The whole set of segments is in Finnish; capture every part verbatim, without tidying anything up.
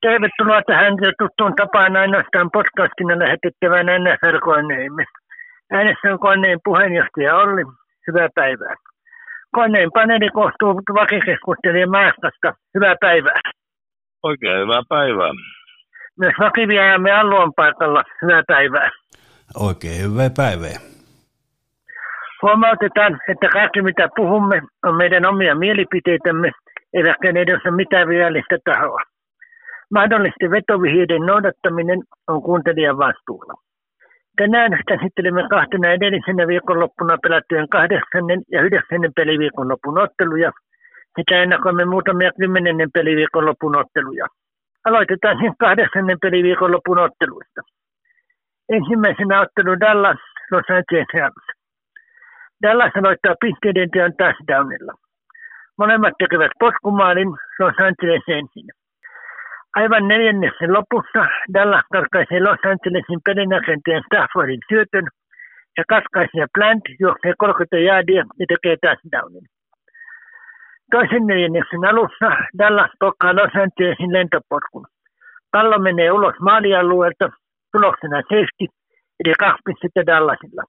Tervetuloa tähän tuttuun tapaan ainoastaan podcastina lähetettävän N F L-kornerimme. Äänessä on Kornerin puheenjohtaja Olli. Hyvää päivää. Kornerin paneeli koostuu vakikeskustelijan Arskasta. Hyvää päivää. Oikein hyvää päivää. Myös vakivieraamme Allu on paikalla. Hyvää päivää. Oikein hyvää päivää. Huomautetaan, että kaikki mitä puhumme on meidän omia mielipiteitämme, eivätkä ne edusta mitään virallista tahoa. Mahdollisesti vetovihjeiden noudattaminen on kuuntelijan vastuulla. Tänään käsittelemme kahtena edellisenä viikonloppuna pelattujen kahdeksannen ja yhdeksännen peliviikonlopun otteluja, sekä ennakoimme muutamia kymmenennen peliviikonlopun otteluja. Aloitetaan siis kahdeksannen peliviikonlopun otteluista. Ensimmäisenä ottelu Dallas, Los Angeles Rams. Dallas aloittaa pisteiden teon touchdownilla. Molemmat tekevät potkumaalin, Los Angeles ensin. Aivan neljännessä lopussa Dallas karkaisee Los Angelesin pelinäkenteen Staffordin syötön ja katkaisee Plant, juoksee kolmekymmentä jaadia ja tekee touchdownin. Toisen neljänneksen alussa Dallas pokkaa Los Angelesin lentopotkun. Pallo menee ulos maalialueelta, tuloksena safety, eli kaksi pistettä Dallasilla.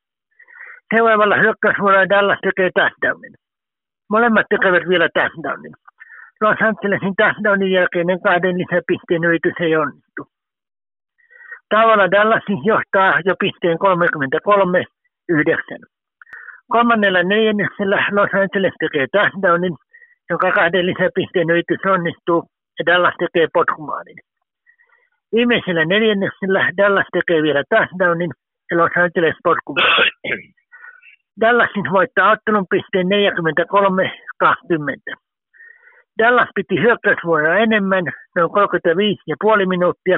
Seuraavalla hyökkäysvuorolla Dallas tekee touchdownin. Molemmat tekevät vielä touchdownin. Los Angelesin touchdownin jälkeinen kahden lisäpisteen yritys ei onnistu. Tavalla Dallas johtaa jo pisteen kolmekymmentäkolme yhdeksän. Kolmannella neljänneksellä Los Angeles tekee touchdownin, joka kahden lisäpisteen yritys onnistuu, ja Dallas tekee potkumaalin. Viimeisellä neljänneksellä Dallas tekee vielä touchdownin, ja Los Angeles potkumaalin. Dallasin voittaa ottelun pisteen neljäkymmentäkolme kaksikymmentä. Dallas piti hyökkäysvuoroa enemmän, noin kolmekymmentäviisi pilkku viisi minuuttia,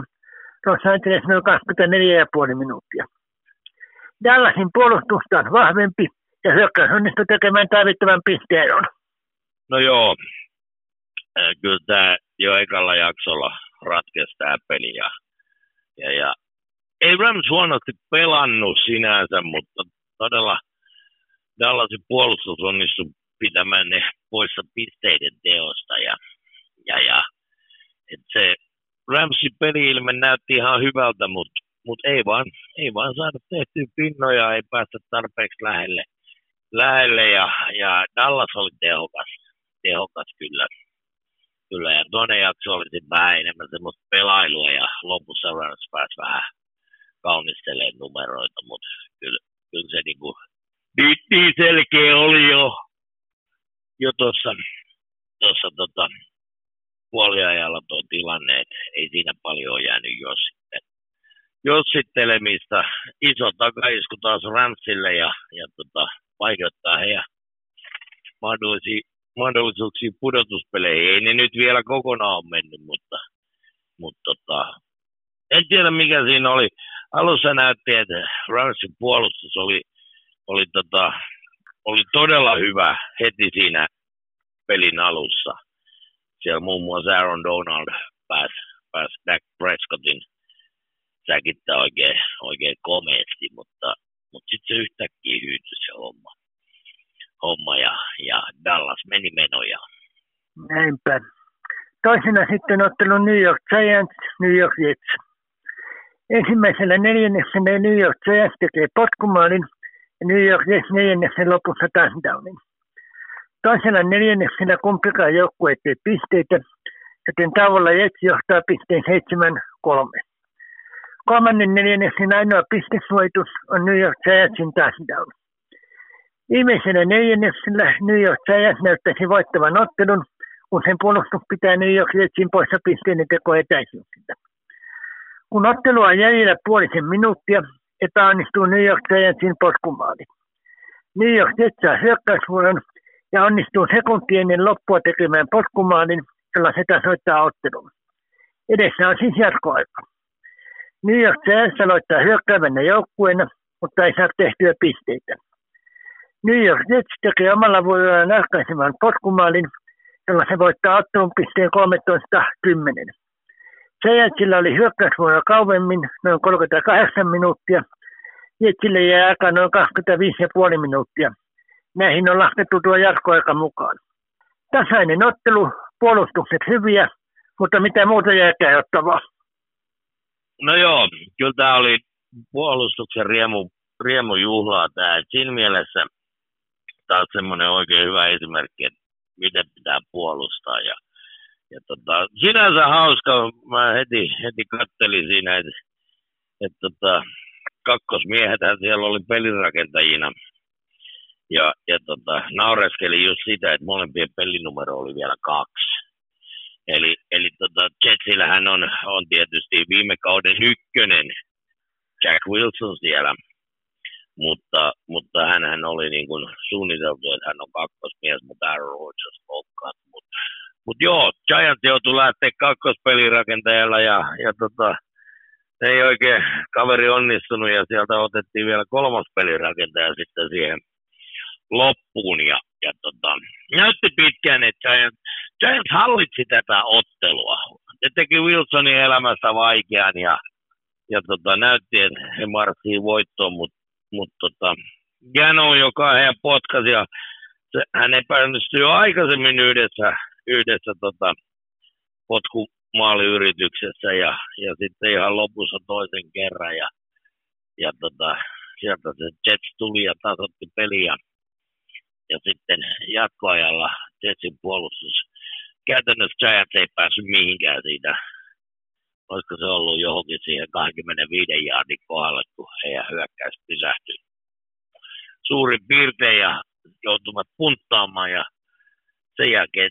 Los Angeles noin kaksikymmentäneljä pilkku viisi minuuttia. Dallasin puolustusta on vahvempi ja hyökkäys onnistui tekemään tarvittavan pisteeron. No joo, kyllä tämä jo ekalla jaksolla ratkesi tämä peli. Ja, ja, ja. Ei Rams huonosti pelannut sinänsä, mutta todella Dallasin puolustus onnistui pitämään ne poissa pisteiden teosta. Ja, ja, ja. Et se Ramsin peli-ilme näytti ihan hyvältä, mutta mut ei, vaan, ei vaan saada tehtyä pinnoja, ei päästä tarpeeksi lähelle. lähelle ja, ja Dallas oli tehokas, tehokas kyllä. kyllä. Ja toinen jakso oli sitten vähän enemmän semmoista pelailua, ja lopussa Rams pääsi vähän kaunistelemaan numeroita, mutta kyllä, kyllä se niinku niin selkeä oli jo, jo tuossa tota, puoliajalla tuo tilanne, että ei siinä paljon ole jäänyt jos sitten, jos sittelemistä. Iso takaisku taas Ramsille ja, ja tota, vaikeuttaa heidän mahdollisia, mahdollisuuksia pudotuspeleihin. Ei ne nyt vielä kokonaan ole mennyt, mutta, mutta tota, en tiedä mikä siinä oli. Alussa näytti, että Ramsin puolustus oli Oli, tota, oli todella hyvä heti siinä pelin alussa. Siellä muun muassa Aaron Donald pääsi, pääsi Dak Prescottin säkittää oikein, oikein komeasti, mutta, mutta sitten se yhtäkkiä hyytyi se homma, homma ja, ja Dallas meni menoja. Näinpä. Toisena sitten ottelu New York Giants, New York Jets. Ensimmäisellä neljänneksellä New York Giants tekee potkumaalin, New York Jets neljänneksen lopussa touchdownin. Toisella neljänneksellä kumpikaan joukkue ei tee pisteitä, joten tavalla Jets johtaa pisteen seitsemän kolme. Kolmannen neljänneksen ainoa pistesuojitus on New York Giantsin touchdown. Viimeisellä neljänneksellä New York Giants näyttäisi voittavan ottelun, kun sen puolustus pitää New York Jetsin poissa pisteiden teko etäisyyksistä. Kun ottelua on jäljellä puolisen minuuttia, epäonnistuu New York Giantsin potkumaali. New York Jets saa hyökkäysvuoron ja onnistuu sekunti ennen loppua tekemään potkumaalin, jolla se tasoittaa ottelun. Edessä on siis jatkoaika. New York Giants aloittaa hyökkäävänä joukkueena, mutta ei saa tehtyä pisteitä. New York Jets tekee omalla vuorollaan alkaisemaan potkumaalin, jolla se voittaa ottelun pisteen kolmetoista kymmenen. Giantsilla oli hyökkäysvuoro kauemmin, noin kolmekymmentäkahdeksan minuuttia. Jetsille jäi aikaa noin kaksikymmentäviisi pilkku viisi minuuttia. Näihin on laskettu tuo jatkoaika mukaan. Tasainen ottelu, puolustukset hyviä, Mutta mitä muuta jää kehottavaa? No joo, kyllä tämä oli puolustuksen riemu, riemujuhlaa tämä. Siinä mielessä tämä on semmoinen oikein hyvä esimerkki, että miten pitää puolustaa. Ja, ja tota, sinänsä hauska, mä heti, heti kattelin siinä, että et tota, kakkosmiehethän siellä oli pelirakentajina. Ja, ja tota, naureskeli just sitä, että molempien pelinumero oli vielä kaksi. Eli, eli tota, Jetsillähän on, on tietysti viime kauden ykkönen Jack Wilson siellä, mutta, mutta hänhän oli niin kuin suunniteltu, että hän on kakkosmies, mutta Aaron Rodgers loukkaat. Mutta mut joo, Giants joutui lähteä kakkospelirakentajalla ja, ja tota, ei oikein kaveri onnistunut ja sieltä otettiin vielä kolmas pelirakentaja sitten siihen loppuun ja, ja tota, näytti pitkään, että Giants, Giants hallitsi tätä ottelua. Ne teki Wilsonin elämästä vaikean ja, ja tota, näytti, että he marssii voittoon, mutta mut, tota, Gano, joka heidän potkasi ja se, hän epäristyi aikaisemmin yhdessä, yhdessä tota, potkumaaliyrityksessä ja, ja sitten ihan lopussa toisen kerran ja, ja tota, sieltä se Jets tuli ja tasoitti peliä. Ja sitten jatkoajalla Jetsin puolustus. Käytännössä Giants ei päässyt mihinkään siitä. Olisiko se ollut johonkin siihen kaksikymmentäviisi jaardin kohdalle, kun heidän hyökkäys pysähtyi suurin piirtein ja joutuvat punttaamaan. Ja sen jälkeen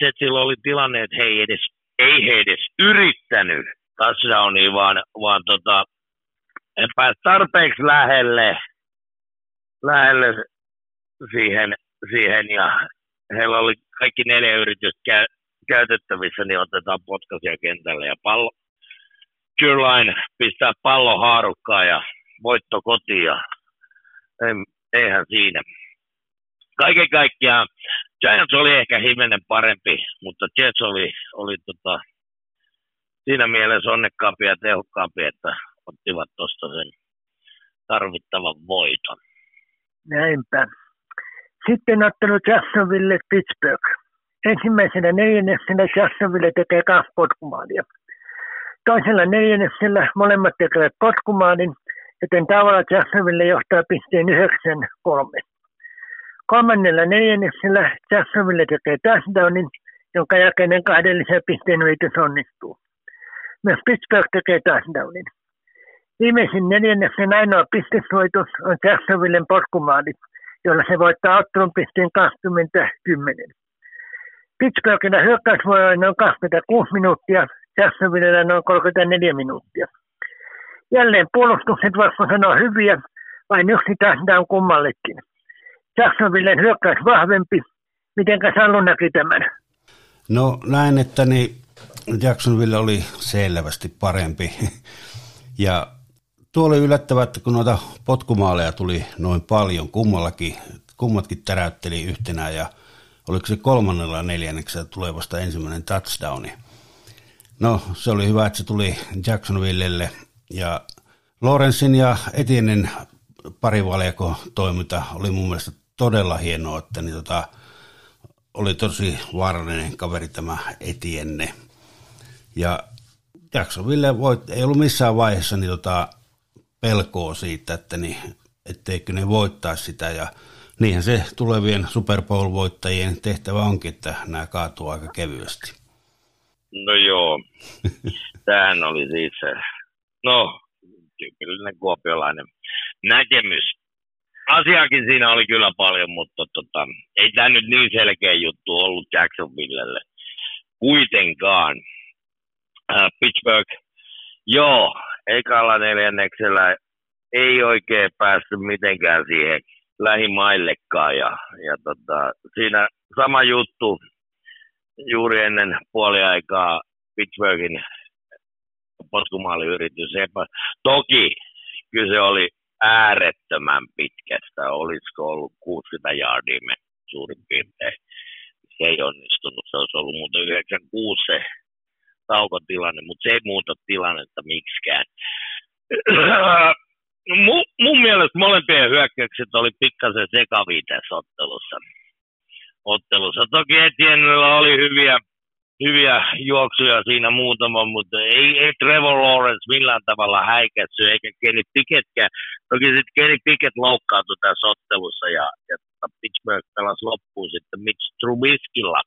Jetsillä oli tilanne, että he ei edes, ei he edes yrittänyt touchdownia, vaan, vaan tota, he pääsivät tarpeeksi lähelle. lähelle Siihen, siihen ja heillä oli kaikki neljä yritystä käy, käytettävissä, niin otetaan potkaisia kentälle ja pallo. Curline pistää pallon haarukkaan ja voitto kotiin ja eihän siinä. Kaiken kaikkiaan Giants oli ehkä hivenen parempi, mutta Jets oli, oli tota, siinä mielessä onnekkaampi ja tehokkaampi, että ottivat tuosta sen tarvittavan voiton. Näinpä. Sitten ottanut Jacksonville Pittsburgh. Ensimmäisenä neljänneksellä Jacksonville tekee taas potkumaalia. Toisella neljänneksellä molemmat tekevät potkumaalin, joten tavalla Jacksonville johtaa pisteen yhdeksän kolme. Kolmannella neljänneksellä Jacksonville tekee touchdownin, jonka jälkeen kahden lisäpisteen yritys onnistuu. Myös Pittsburgh tekee touchdownin. Viimeisin neljänneksen ainoa pistesuoitus on Jacksonvillen potkumaalit, jolla se voittaa ottelun pisteen kaksikymmentä kymmenen. Pittsburghilla hyökkäysvuoroja noin kaksikymmentäkuusi minuuttia, Jacksonvillellä noin kolmekymmentäneljä minuuttia. Jälleen puolustukset voiko sanoa hyviä, vain yksi touchdown kummallekin. Jacksonvillen hyökkäys vahvempi, mitenkäs Allu näki tämän? No näin, että niin Jacksonville oli selvästi parempi ja tuo oli yllättävää, että kun noita potkumaaleja tuli noin paljon, kummallakin, kummatkin täräytteli yhtenä ja oliko se kolmannella neljänneksellä tulevasta ensimmäinen touchdowni. No se oli hyvä, että se tuli Jacksonvillelle ja Lawrencein ja Etienen parivaljakon toiminta oli mun mielestä todella hienoa, että niin tota, oli tosi vaarallinen kaveri tämä Etienne ja Jacksonville voi, ei ollut missään vaiheessa niin tota, pelkoa siitä, että niin, etteikö ne voittaisi sitä ja niinhän se tulevien Super Bowl-voittajien tehtävä onkin, että nämä kaatuu aika kevyesti. No joo, tämähän oli siis no, tyypillinen kuopiolainen näkemys. Asiakin siinä oli kyllä paljon, mutta tota, ei tämä nyt niin selkeä juttu ollut Jacksonvillelle kuitenkaan. Äh, Pittsburgh, joo. Ekalla neljänneksellä ei oikein päästy mitenkään siihen lähimaillekaan. Ja, ja tota, siinä sama juttu juuri ennen puoliaikaa Pittsburghin potkumaaliyritys. Epä... Toki kyse oli äärettömän pitkästä. Olisiko ollut kuusikymmentä jaardia suurin piirtein. Se ei onnistunut. Se olisi ollut muuten yhdeksänkymmentäkuusi se taukotilanne, mutta se ei muuta tilannetta miksikään. mun, mun mielestä molempien hyökkäykset oli pikkasen sekavia tässä ottelussa. ottelussa. Toki Etienellä oli hyviä hyviä juoksuja siinä muutama, mutta ei, ei Trevor Lawrence millään tavalla häikäissyt, eikä Kenny Pickettkä. Toki sitten Kenny Pickett loukkaantui tässä ottelussa, ja, ja Pittsburgh pelasi loppuun sitten Mitch Trubiskilla.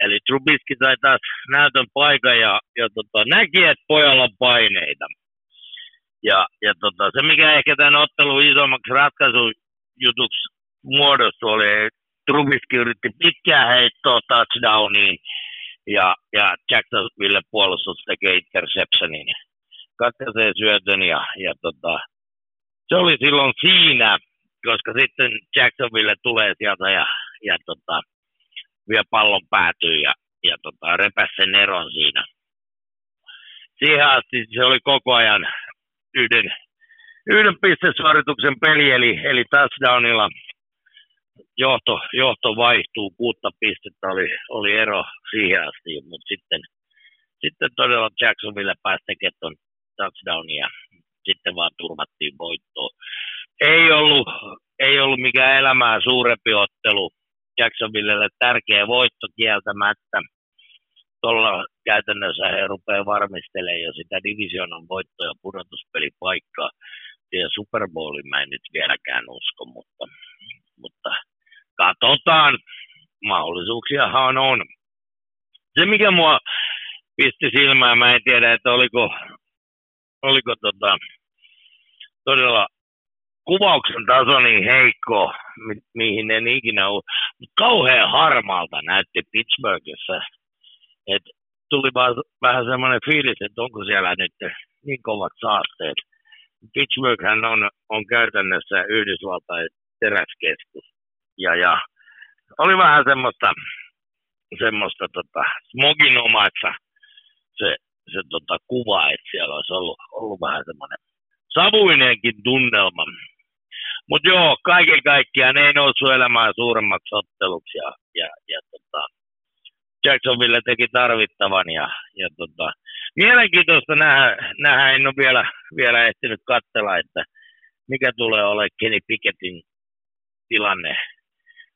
Eli Trubisky sai taas näytön paikan, ja, ja tota, näki, että pojalla on paineita. Ja, ja tota, se, mikä ehkä tämän ottelun isommaksi ratkaisujutuksi muodostui, oli, että Trubisky yritti pitkään heittoa touchdowniin, ja, ja Jacksonville puolustus tekee interceptionin, katkaisee syötön, ja, ja tota, se oli silloin siinä, koska sitten Jacksonville tulee sieltä, ja, ja tota, vielä pallon päätyy, ja, ja tota, repäsi sen eron siinä. Siihen asti se oli koko ajan yhden, yhden pistesuorituksen peli, eli, eli touchdownilla johto, johto vaihtuu, kuutta pistettä oli, oli ero siihen asti, mutta sitten, sitten todella Jacksonville pääsi tekemään tuon touchdownin, ja sitten vaan turvattiin voittoon. Ei ollut, ei ollut mikään elämää suurempi ottelu, Jacksonvillelle tärkeä voitto kieltämättä. Tuolla käytännössä he rupeaa varmistelemaan jo sitä divisioonan voittoa ja pudotuspelipaikkaa. Ja Super Bowlin mä en nyt vieläkään usko, mutta, mutta katsotaan. Mahdollisuuksiahan on. Se, mikä mua pisti silmään, mä en tiedä, että oliko, oliko tota, todella kuvauksen taso niin heikko, mi- mihin en ikinä ole. Mutta kauhean harmaalta näytti Pittsburghissa. Et tuli vaan vähän semmoinen fiilis, että onko siellä nyt niin kovat saasteet. Pittsburghhän on, on käytännössä Yhdysvaltain teräskeskus. Ja, ja oli vähän semmoista, semmoista tota, smoginomaista se, se tota, kuva, että siellä olisi ollut, ollut vähän semmoinen savuinenkin tunnelma. Mutta joo, kaiken kaikkiaan ei noussut elämään suuremmaksi otteluksi, ja, ja, ja tota, Jacksonville teki tarvittavan, ja, ja tota, mielenkiintoista nähdä, nähdä, en ole vielä, vielä ehtinyt katsella, että mikä tulee olemaan Kenny Pickettin tilanne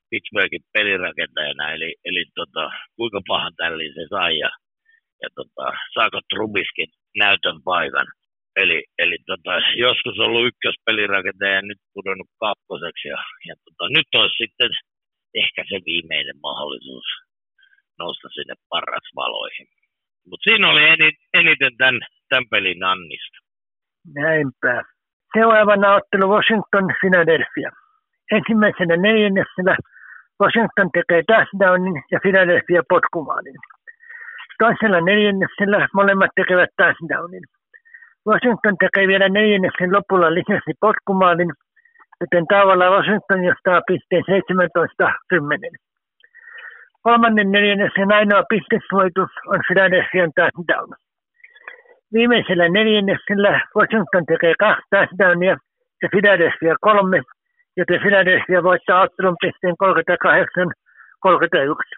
Pittsburghin pelirakentajana, eli, eli tota, kuinka pahan tälliin se sai, ja, ja tota, saako Trubiskin näytön paikan. Eli, eli tota, joskus ollut ykköspelirakentaja ja nyt pudonnut kakkoseksi, ja, ja tota, nyt olisi sitten ehkä se viimeinen mahdollisuus nousta sinne parasvaloihin. Mutta siinä oli eniten tämän, tämän pelin annista. Näinpä. Seuraavana ottelu Washington Philadelphia. Ensimmäisenä neljänneksellä Washington tekee touchdownin ja Philadelphia potkumaalin. Toisella neljänneksellä molemmat tekevät touchdownin. Washington tekee vielä neljänneksen lopulla lisäksi potkumaalin, joten tavallaan Washington johtaa pisteen seitsemäntoista kymmenen. Kolmannen neljänneksen ainoa pistesuojitus on Philadelphian touchdown. Viimeisellä neljänneksellä Washington tekee kaksi touchdownia ja Philadelphia kolme, joten Philadelphia voittaa ottelun pisteen kolmekymmentäkahdeksan kolmekymmentäyksi.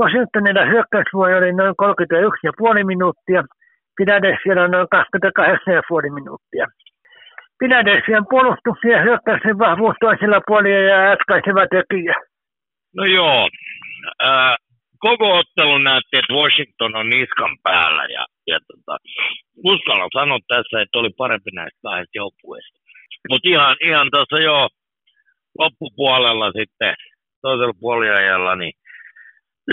Washingtonilla hyökkäysvuoro oli noin kolmekymmentäyksi pilkku viisi minuuttia. Philadelphia on noin kaksikymmentäkahdeksan pilkku viisi minuuttia. Philadelphian puolustuksia ja hyökkäyksen vahvuus toisella puolella ja ratkaiseva tekijä. No joo. Äh, koko ottelu näytti, että Washington on niskan päällä. Ja, ja tota, uskallan sanoa tässä, että oli parempi näistä kahdesta joukkueesta. Mutta ihan, ihan tuossa joo loppupuolella sitten toisella puoliajalla niin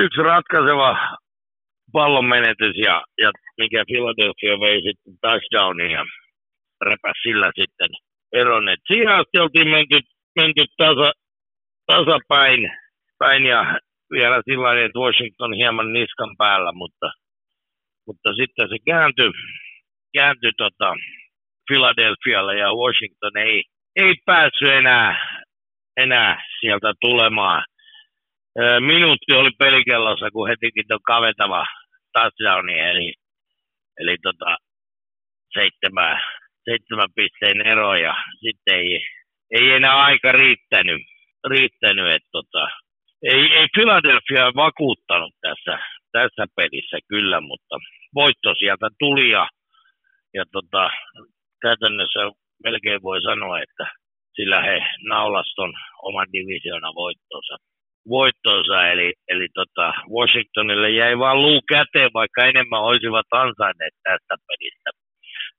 yksi ratkaiseva pallon menetys, ja, ja mikä Philadelphia vei sitten touchdownin ja repäsi sillä sitten eron. Et siihen asti oltiin menty, menty tasa, tasapäin päin, ja vielä sillain, että Washington hieman niskan päällä, mutta, mutta sitten se kääntyi, kääntyi tota Philadelphialle, ja Washington ei, ei päässyt enää, enää sieltä tulemaan. Minuutti oli pelikellossa, kun hetikin tuon kaventava touchdowni, eli, eli tota, seitsemän, seitsemän pisteen ero, ja sitten ei, ei enää aika riittänyt, riittänyt että tota, ei, ei Philadelphia vakuuttanut tässä, tässä pelissä kyllä, mutta voitto sieltä tuli, ja, ja tota, käytännössä melkein voi sanoa, että sillä he naulasi ton oman divisioonan voittonsa. voittonsa, eli, eli tota, Washingtonille jäi vaan luu käteen, vaikka enemmän olisivat ansainneet tästä pelistä.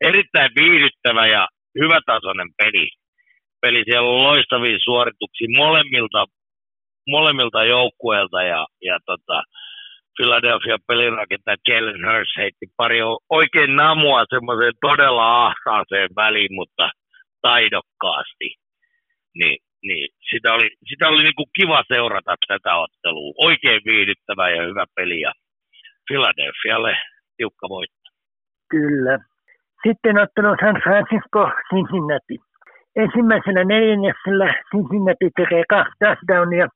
Erittäin viihdyttävä ja hyvätasoinen peli. Peli siellä on loistavia suorituksia molemmilta, molemmilta joukkueilta, ja, ja tota, Philadelphia pelirakentaja Jalen Hurts heitti pari oikein namua semmoiseen todella ahtaaseen väliin, mutta taidokkaasti. Niin, niin, sitä oli, sitä oli niinku kiva seurata tätä ottelua. Oikein viihdyttävä ja hyvä peli, ja Philadelphialle tiukka voitto. Kyllä. Sitten ottelu San Francisco Cincinnati. Ensimmäisellä neljänneksellä Cincinnati tekee kaksi touchdownia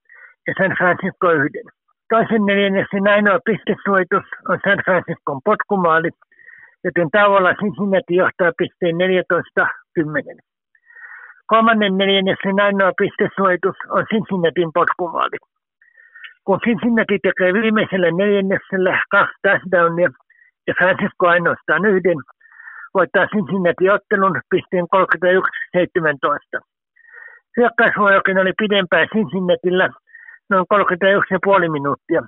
ja San Francisco yhden. Toisen neljänneksen ainoa pistesuojitus on San Franciscon potkumaali, joten tauolla Cincinnati johtaa pisteen neljätoista kymmenen. Kolmannen neljänneksen ainoa pistesuojitus on Cincinnatin potkumaali. Kun Cincinnati tekee viimeisellä neljänneksellä kaksi touchdownia ja Francisco ainoastaan yhden, voittaa Cincinnati ottelun pisteen kolmekymmentäyksi seitsemäntoista. Hyökkäysvuorokin oli pidempään Cincinnatilla noin kolmekymmentäyksi pilkku viisi minuuttia.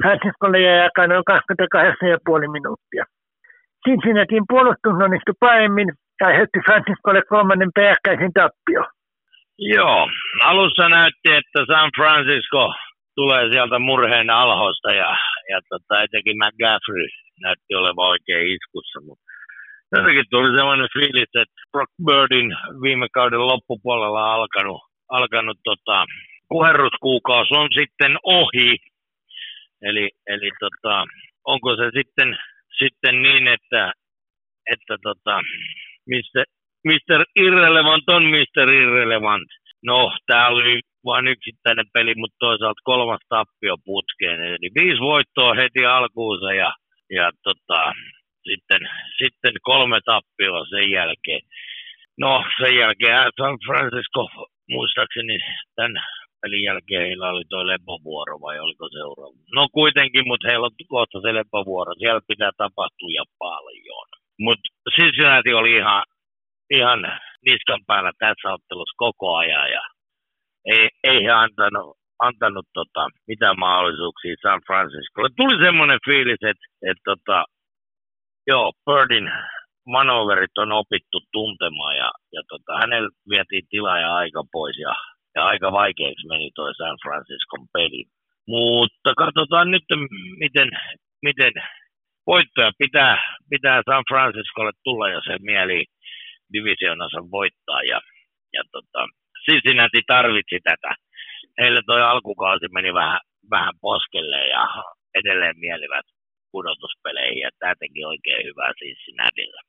Franciscolle jäi aikaa noin kaksikymmentäkahdeksan pilkku viisi minuuttia. Cincinnatin puolustus onnistui paremmin ja aiheutti Franciscolle kolmannen peräkkäisen tappio. Joo, alussa näytti, että San Francisco tulee sieltä murheen alhosta, ja, ja tota, etenkin McGaffrey näytti olevan oikein iskussa, mutta jotenkin tuli sellainen fiilis, että Brock Birdin viime kauden loppupuolella alkanut, alkanut tota, kuherruskuukausi on sitten ohi. Eli, eli tota, onko se sitten, sitten niin, että, että tota, mister, mister Irrelevant on mister Irrelevant. No, tää oli vain yksittäinen peli, mutta toisaalta kolmas tappio putkeen. Eli viisi voittoa heti alkuunsa ja, ja tota... Sitten, sitten kolme tappioa sen jälkeen. No, sen jälkeen San Francisco, muistaakseni tämän pelin jälkeen heillä oli tuo lepovuoro, vai oliko seuraava? No kuitenkin, mutta heillä on kohta se lepovuoro. Siellä pitää tapahtua ja paljon. Mutta Cincinnati oli ihan, ihan niskan päällä tässä ottelussa koko ajan. Ja ei, ei he antanut, antanut tota, mitään mahdollisuuksia San Franciscolle. Tuli semmoinen fiilis, että et, tota, joo, Birdin manöverit on opittu tuntemaan, ja, ja tota, hänellä vietiin tilaa ja aika pois, ja, ja aika vaikeaksi meni toi San Franciscon peli. Mutta katsotaan nyt, miten, miten voittoja pitää, pitää San Franciscolle tulla, jos he mieli divisioonansa voittaa, ja, ja tota, Cincinnati tarvitsi tätä. Heillä toi alkukausi meni vähän, vähän poskelle, ja edelleen mielivät pudotuspeleihin, ja tämä teki oikein hyvää Cincinnatilla.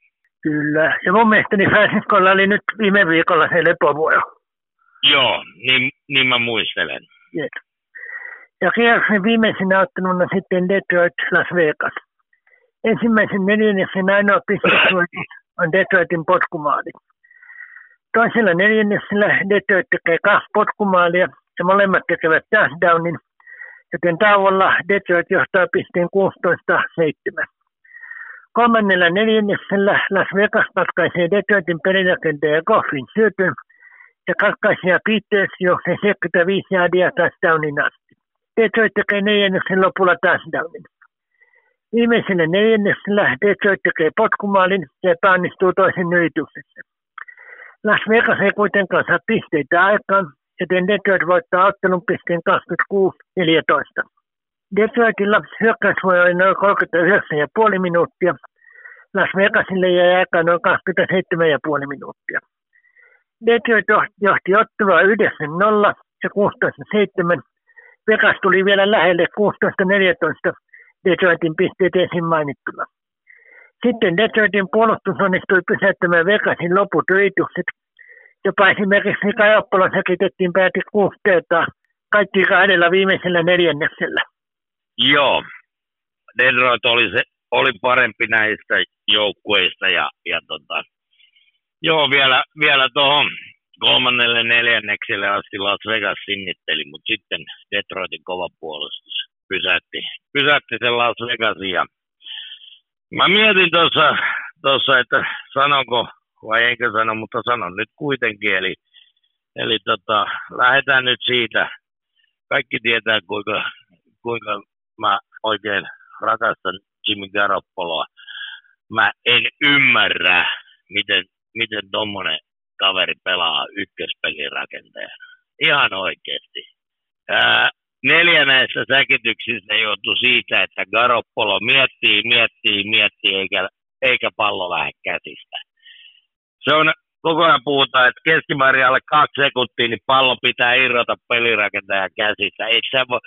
Kyllä, ja mun mielestäni Franciscolla oli nyt viime viikolla se lepovuoro. Joo, niin, niin mä muistelen. Yes. Ja kierroksen viimeisenä otteluna sitten Detroit Las Vegas. Ensimmäisen neljänneksen ainoa pistesuojitus on Detroitin potkumaali. Toisella neljänneksellä Detroit tekee kaksi potkumaalia ja molemmat tekevät touchdownin, joten tauolla Detroit johtaa pisteen kuusitoista seitsemän. Kolmannella neljänneksellä Las Vegas katkaisee Detroitin pelirakentaja Goffin syötön ja katkaisee Peters juoksee seitsemänkymmentäviisi jaadia touchdownin asti. Detroit tekee neljänneksen lopulla touchdownin. Viimeisellä neljänneksellä Detroit tekee potkumaalin ja epäonnistuu toisen yrityksessä. Las Vegas ei kuitenkaan saa pisteitä aikaan, joten Detroit voittaa ottelun pisteen kaksikymmentäkuusi neljätoista. Detroitilla hyökkäysvuoro oli noin kolmekymmentäyhdeksän pilkku viisi minuuttia. Las Vegasille jäi aikaa noin kaksikymmentäseitsemän pilkku viisi minuuttia. Detroit johti ottelua yhdeksän nolla ja kuusitoista seitsemän. Vegas tuli vielä lähelle kuusitoista neljätoista Detroitin pisteet ensin mainittuna. Sitten Detroitin puolustus onnistui pysäyttämään Vegasin loput yritykset. Jopa esimerkiksi Kajoppolon säkitettiin päätä kuusi kertaa, kaikki kahdella viimeisellä neljänneksellä. Joo, Detroit oli, se, oli parempi näistä joukkueista, ja, ja tota, joo, vielä, vielä tuohon kolmannelle neljännekselle asti Las Vegas sinnitteli, mutta sitten Detroitin kova puolustus pysäytti, pysäytti sen Las Vegasin. Ja mä mietin tuossa, että sanonko vai enkä sano, mutta sanon nyt kuitenkin. Eli, eli tota, lähdetään nyt siitä, kaikki tietää, kuinka, kuinka mä oikein rakastan Jimmy Garoppoloa. Mä en ymmärrä, miten, miten tommonen kaveri pelaa ykköspelin rakentajana. Ihan oikeesti. Ää, neljä näistä säkityksistä joutui siitä, että Garoppolo miettii, miettii, miettii, eikä, eikä pallo lähde käsistä. Se on, koko ajan puhutaan, että keskimäärin alle kaksi sekuntia, niin pallo pitää irrota pelirakentajan käsistä. Voi...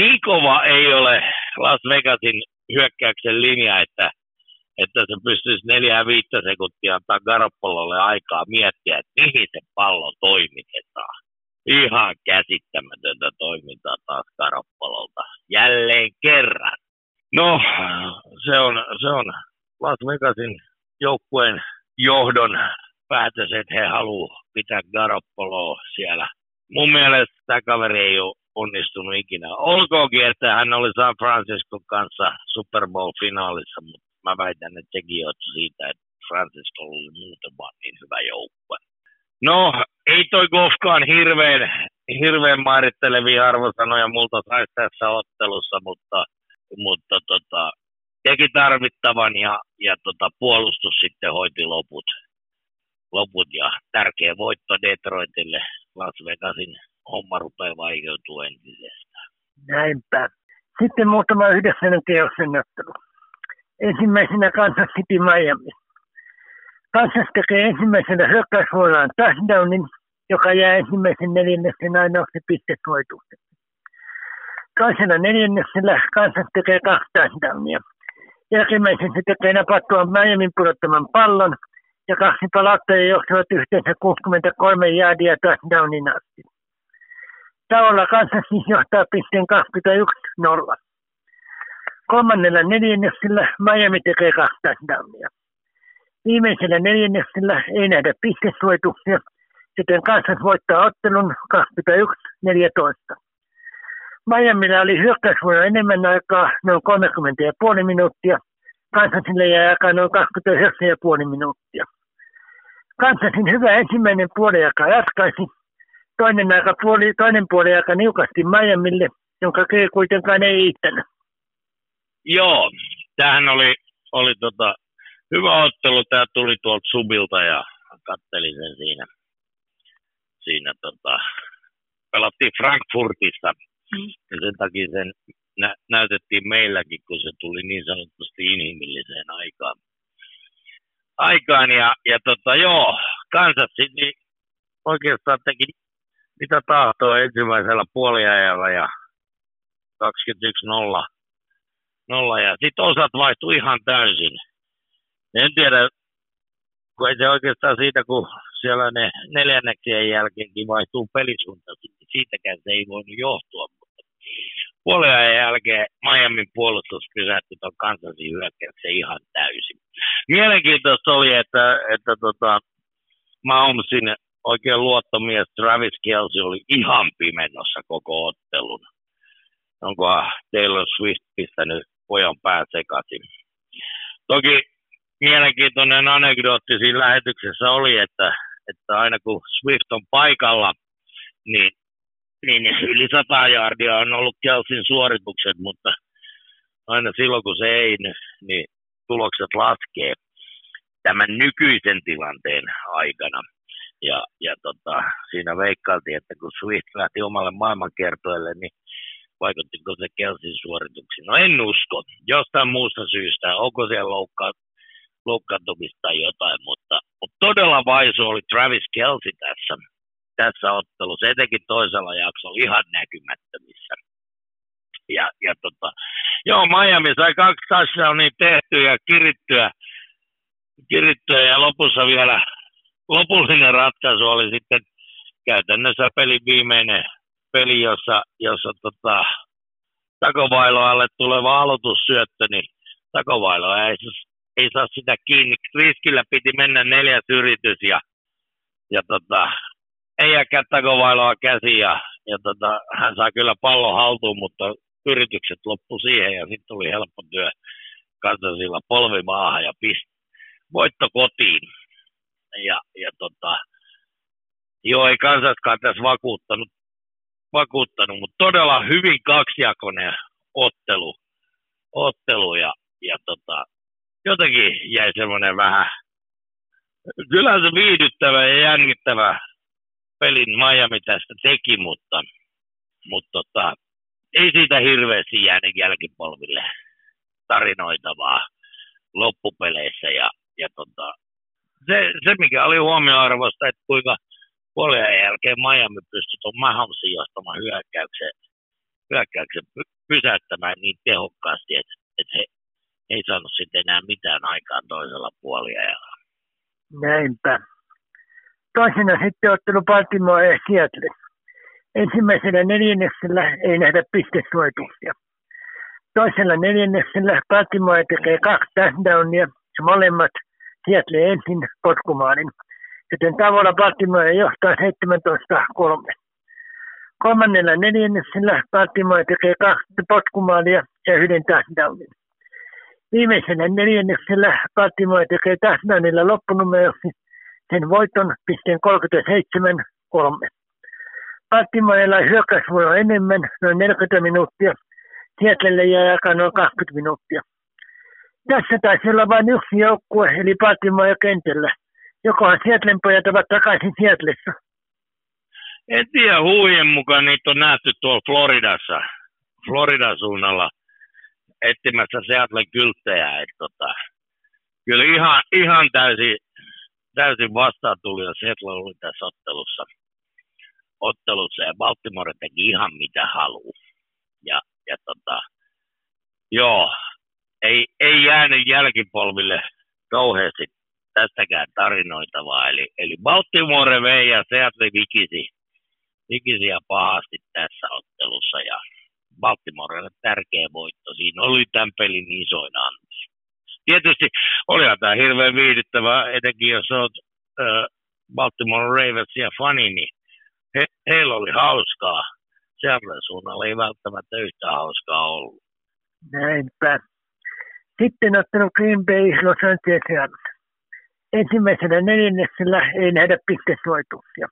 Niin kova ei ole Las Vegasin hyökkäyksen linja, että että se pystyisi neljää viittä sekuntia antaa Garoppololle aikaa miettiä, että mihin se pallo toimitetaan. Ihan käsittämätöntä toimintaa taas Garoppololta. Jälleen kerran. No, se on, se on Las Vegasin joukkueen johdon päätös, että he haluaa pitää Garoppoloa siellä. Mun mielestä tämä kaveri ei ole onnistunut ikinä. Olkoonkin, että hän oli San Franciscon kanssa Super Bowl-finaalissa, mutta mä väitän, että sekin johtui siitä, että Francisco oli muuten vaan niin hyvä joukkue. No, ei toi Goffkaan hirveän, hirveän määrittelevia arvosanoja multa saisi tässä ottelussa, mutta, mutta tota, teki tarvittavan ja, ja tota, puolustus sitten hoiti loput. loput. Ja tärkeä voitto Detroitille. Las Vegasin homma rupeaa vaikeutua entisestään. Näinpä. Sitten muutama yhdeksän kierroksen ottelu. Ensimmäisenä Kansas City Miami. Kansas tekee ensimmäisenä hyökkäysvuoraan touchdownin, joka jää ensimmäisen neljänneksen ainoaksi pistesuoitukseksi. Toisena neljänneksellä Kansas tekee kaksi touchdownia. Jälkimmäisen se tekee napattua Miamin pudottaman pallon, ja kaksi palauttajia johtavat yhteensä kuusikymmentäkolme jaardia touchdownin asti. Tavalla Kansas siis johtaa pisteen kaksikymmentäyksi nolla. Kolmannella neljänneksellä Miami tekee kaksi touchdownia. Viimeisellä neljänneksellä ei nähdä pistesuoituksia, joten Kansas voittaa ottelun kaksikymmentäyksi neljätoista. Miamilla oli hyökkäysvuoron enemmän aikaa noin kolmekymmentä pilkku viisi minuuttia. Kansasille jäi aikaa noin kaksikymmentäyhdeksän pilkku viisi minuuttia. Kansasin hyvä ensimmäinen puoliaika jatkaisi. Toinen, aika puoli, toinen puoliaika niukasti Miamille, jonka ei kuitenkaan ei iittänyt. Joo, tämähän oli, oli tota, hyvä ottelu. Tämä tuli tuolta Subilta ja katselin sen siinä. Siinä tota, pelattiin Frankfurtissa ja sen takia sen nä- näytettiin meilläkin, kun se tuli niin sanotusti inhimilliseen aikaan. Aikaan ja, ja tota, joo, Kansas City oikeastaan teki mitä tahtoo ensimmäisellä puoliajalla ja kaksikymmentäyksi nolla. Nolla ja sitten osat vaihtui ihan täysin. En tiedä, kun ei se oikeastaan siitä, kun siellä ne neljänneksien jälkeenkin vaihtuu pelisuunta, siitäkään se ei voinut johtua. Mutta puoliajan jälkeen Miamin puolustus pysähtyi tuon Kansasin hyökkäyksen ihan täysin. Mielenkiintoista oli, että, että tota, Mahomesin oikein luottomies Travis Kelce oli ihan pimennossa koko ottelun. Onko Taylor Swift pistänyt pojan pää sekaisin. Toki mielenkiintoinen anekdootti siinä lähetyksessä oli, että, että aina kun Swift on paikalla, niin, niin yli sata jaardia on ollut Kelcen suoritukset, mutta aina silloin kun se ei, niin tulokset laskee tämän nykyisen tilanteen aikana. Ja, ja tota, siinä veikkailtiin, että kun Swift lähti omalle maailmankertoille, niin vaikuttiko se Kelcen suorituksiin? No en usko. Jostain muusta syystä. Onko siellä loukka- loukkaantumista tai jotain, mutta, mutta todella vaisu oli Travis Kelce tässä, tässä ottelussa. Etenkin toisella jaksolla ihan näkymättömissä. Ja, ja tota, joo, Miami sai kaksi touchdownia tehtyä ja kirittyä, kirittyä ja lopussa vielä lopullinen ratkaisu oli sitten käytännössä pelin viimeinen peli, jossa, jossa tota, Tagovailoalle tuleva aloitussyöttö, niin Tagovailoa ei, ei saa sitä kiinni. Riskillä piti mennä neljäs yritys ja, ja tota, ei jääkään Tagovailoa käsiin ja, ja tota, hän saa kyllä pallon haltuun, mutta yritykset loppu siihen ja sitten tuli helppo työ Kansasilla polvimaahan ja pist, voitto kotiin. Ja, ja tota, joo, ei Kansaskaan tässä vakuuttanut vakuuttanut, mutta todella hyvin kaksijakoinen ottelu, ottelu ja, ja tota, jotenkin jäi semmoinen vähän, kyllä se viihdyttävä ja jännittävä pelin Miami tästä teki, mutta, mutta tota, ei siitä hirveästi jäänyt jälkipolville tarinoitavaa loppupeleissä ja, ja tota, se, se mikä oli huomioarvoista, että kuinka puolien jälkeen Miami pystyi tuon Mahomesin johtaman hyökkäyksen, hyökkäyksen pysäyttämään niin tehokkaasti, että, että he ei saanut sitten enää mitään aikaan toisella puoliajalla. Näinpä. Toisena sitten ottelu Baltimore ja Seattle. Ensimmäisellä neljänneksellä ei nähdä pistesuoituksia. Toisella neljänneksellä Baltimore tekee kaksi touchdownia ja molemmat Seattle ensin potkumaalin. Joten tavalla Baltimore johtaa seitsemäntoista kolme. Kolmannella neljänneksellä Baltimore tekee kaksi potkumaalia ja yhden touchdownin. Viimeisellä neljänneksellä Baltimore tekee touchdownilla loppunumeroksi sen voiton pisteen kolmekymmentäseitsemän kolme. Baltimorella hyökkäysvuoro enemmän noin neljäkymmentä minuuttia, Seattlelle jäi aikaa noin kaksikymmentä minuuttia. Tässä taisi olla vain yksi joukkue, eli Baltimore kentällä. Jokohan Seattlen pojat ovat takaisin Seattlessa? En tiedä, huujen mukaan niitä on nähty tuolla Floridassa, Floridan suunnalla etsimässä Seattlen kylttejä. Et tota, kyllä ihan, ihan täysin, täysin vastaantulija Seattle oli tässä ottelussa. ottelussa ja Baltimore teki ihan mitä haluaa. Ja, ja tota, joo, ei, ei jäänyt jälkipolville kauheasti tästäkään tarinoitavaa. Eli, eli Baltimore vei ja Seattle vikisi, vikisi ja pahasti tässä ottelussa. Ja Baltimorelle tärkeä voitto. Siinä oli tämän pelin isoin anti. Tietysti olihan tämä hirveän viihdyttävää, etenkin jos olet äh, Baltimore Ravensia fani, niin He, heillä oli hauskaa. Seatlen suunnalla ei välttämättä yhtä hauskaa ollut. Näinpä. Sitten ottanut Green Bay Los Angeles Rams. Ensimmäisellä neljänneksellä ei nähdä pistesuoituksia.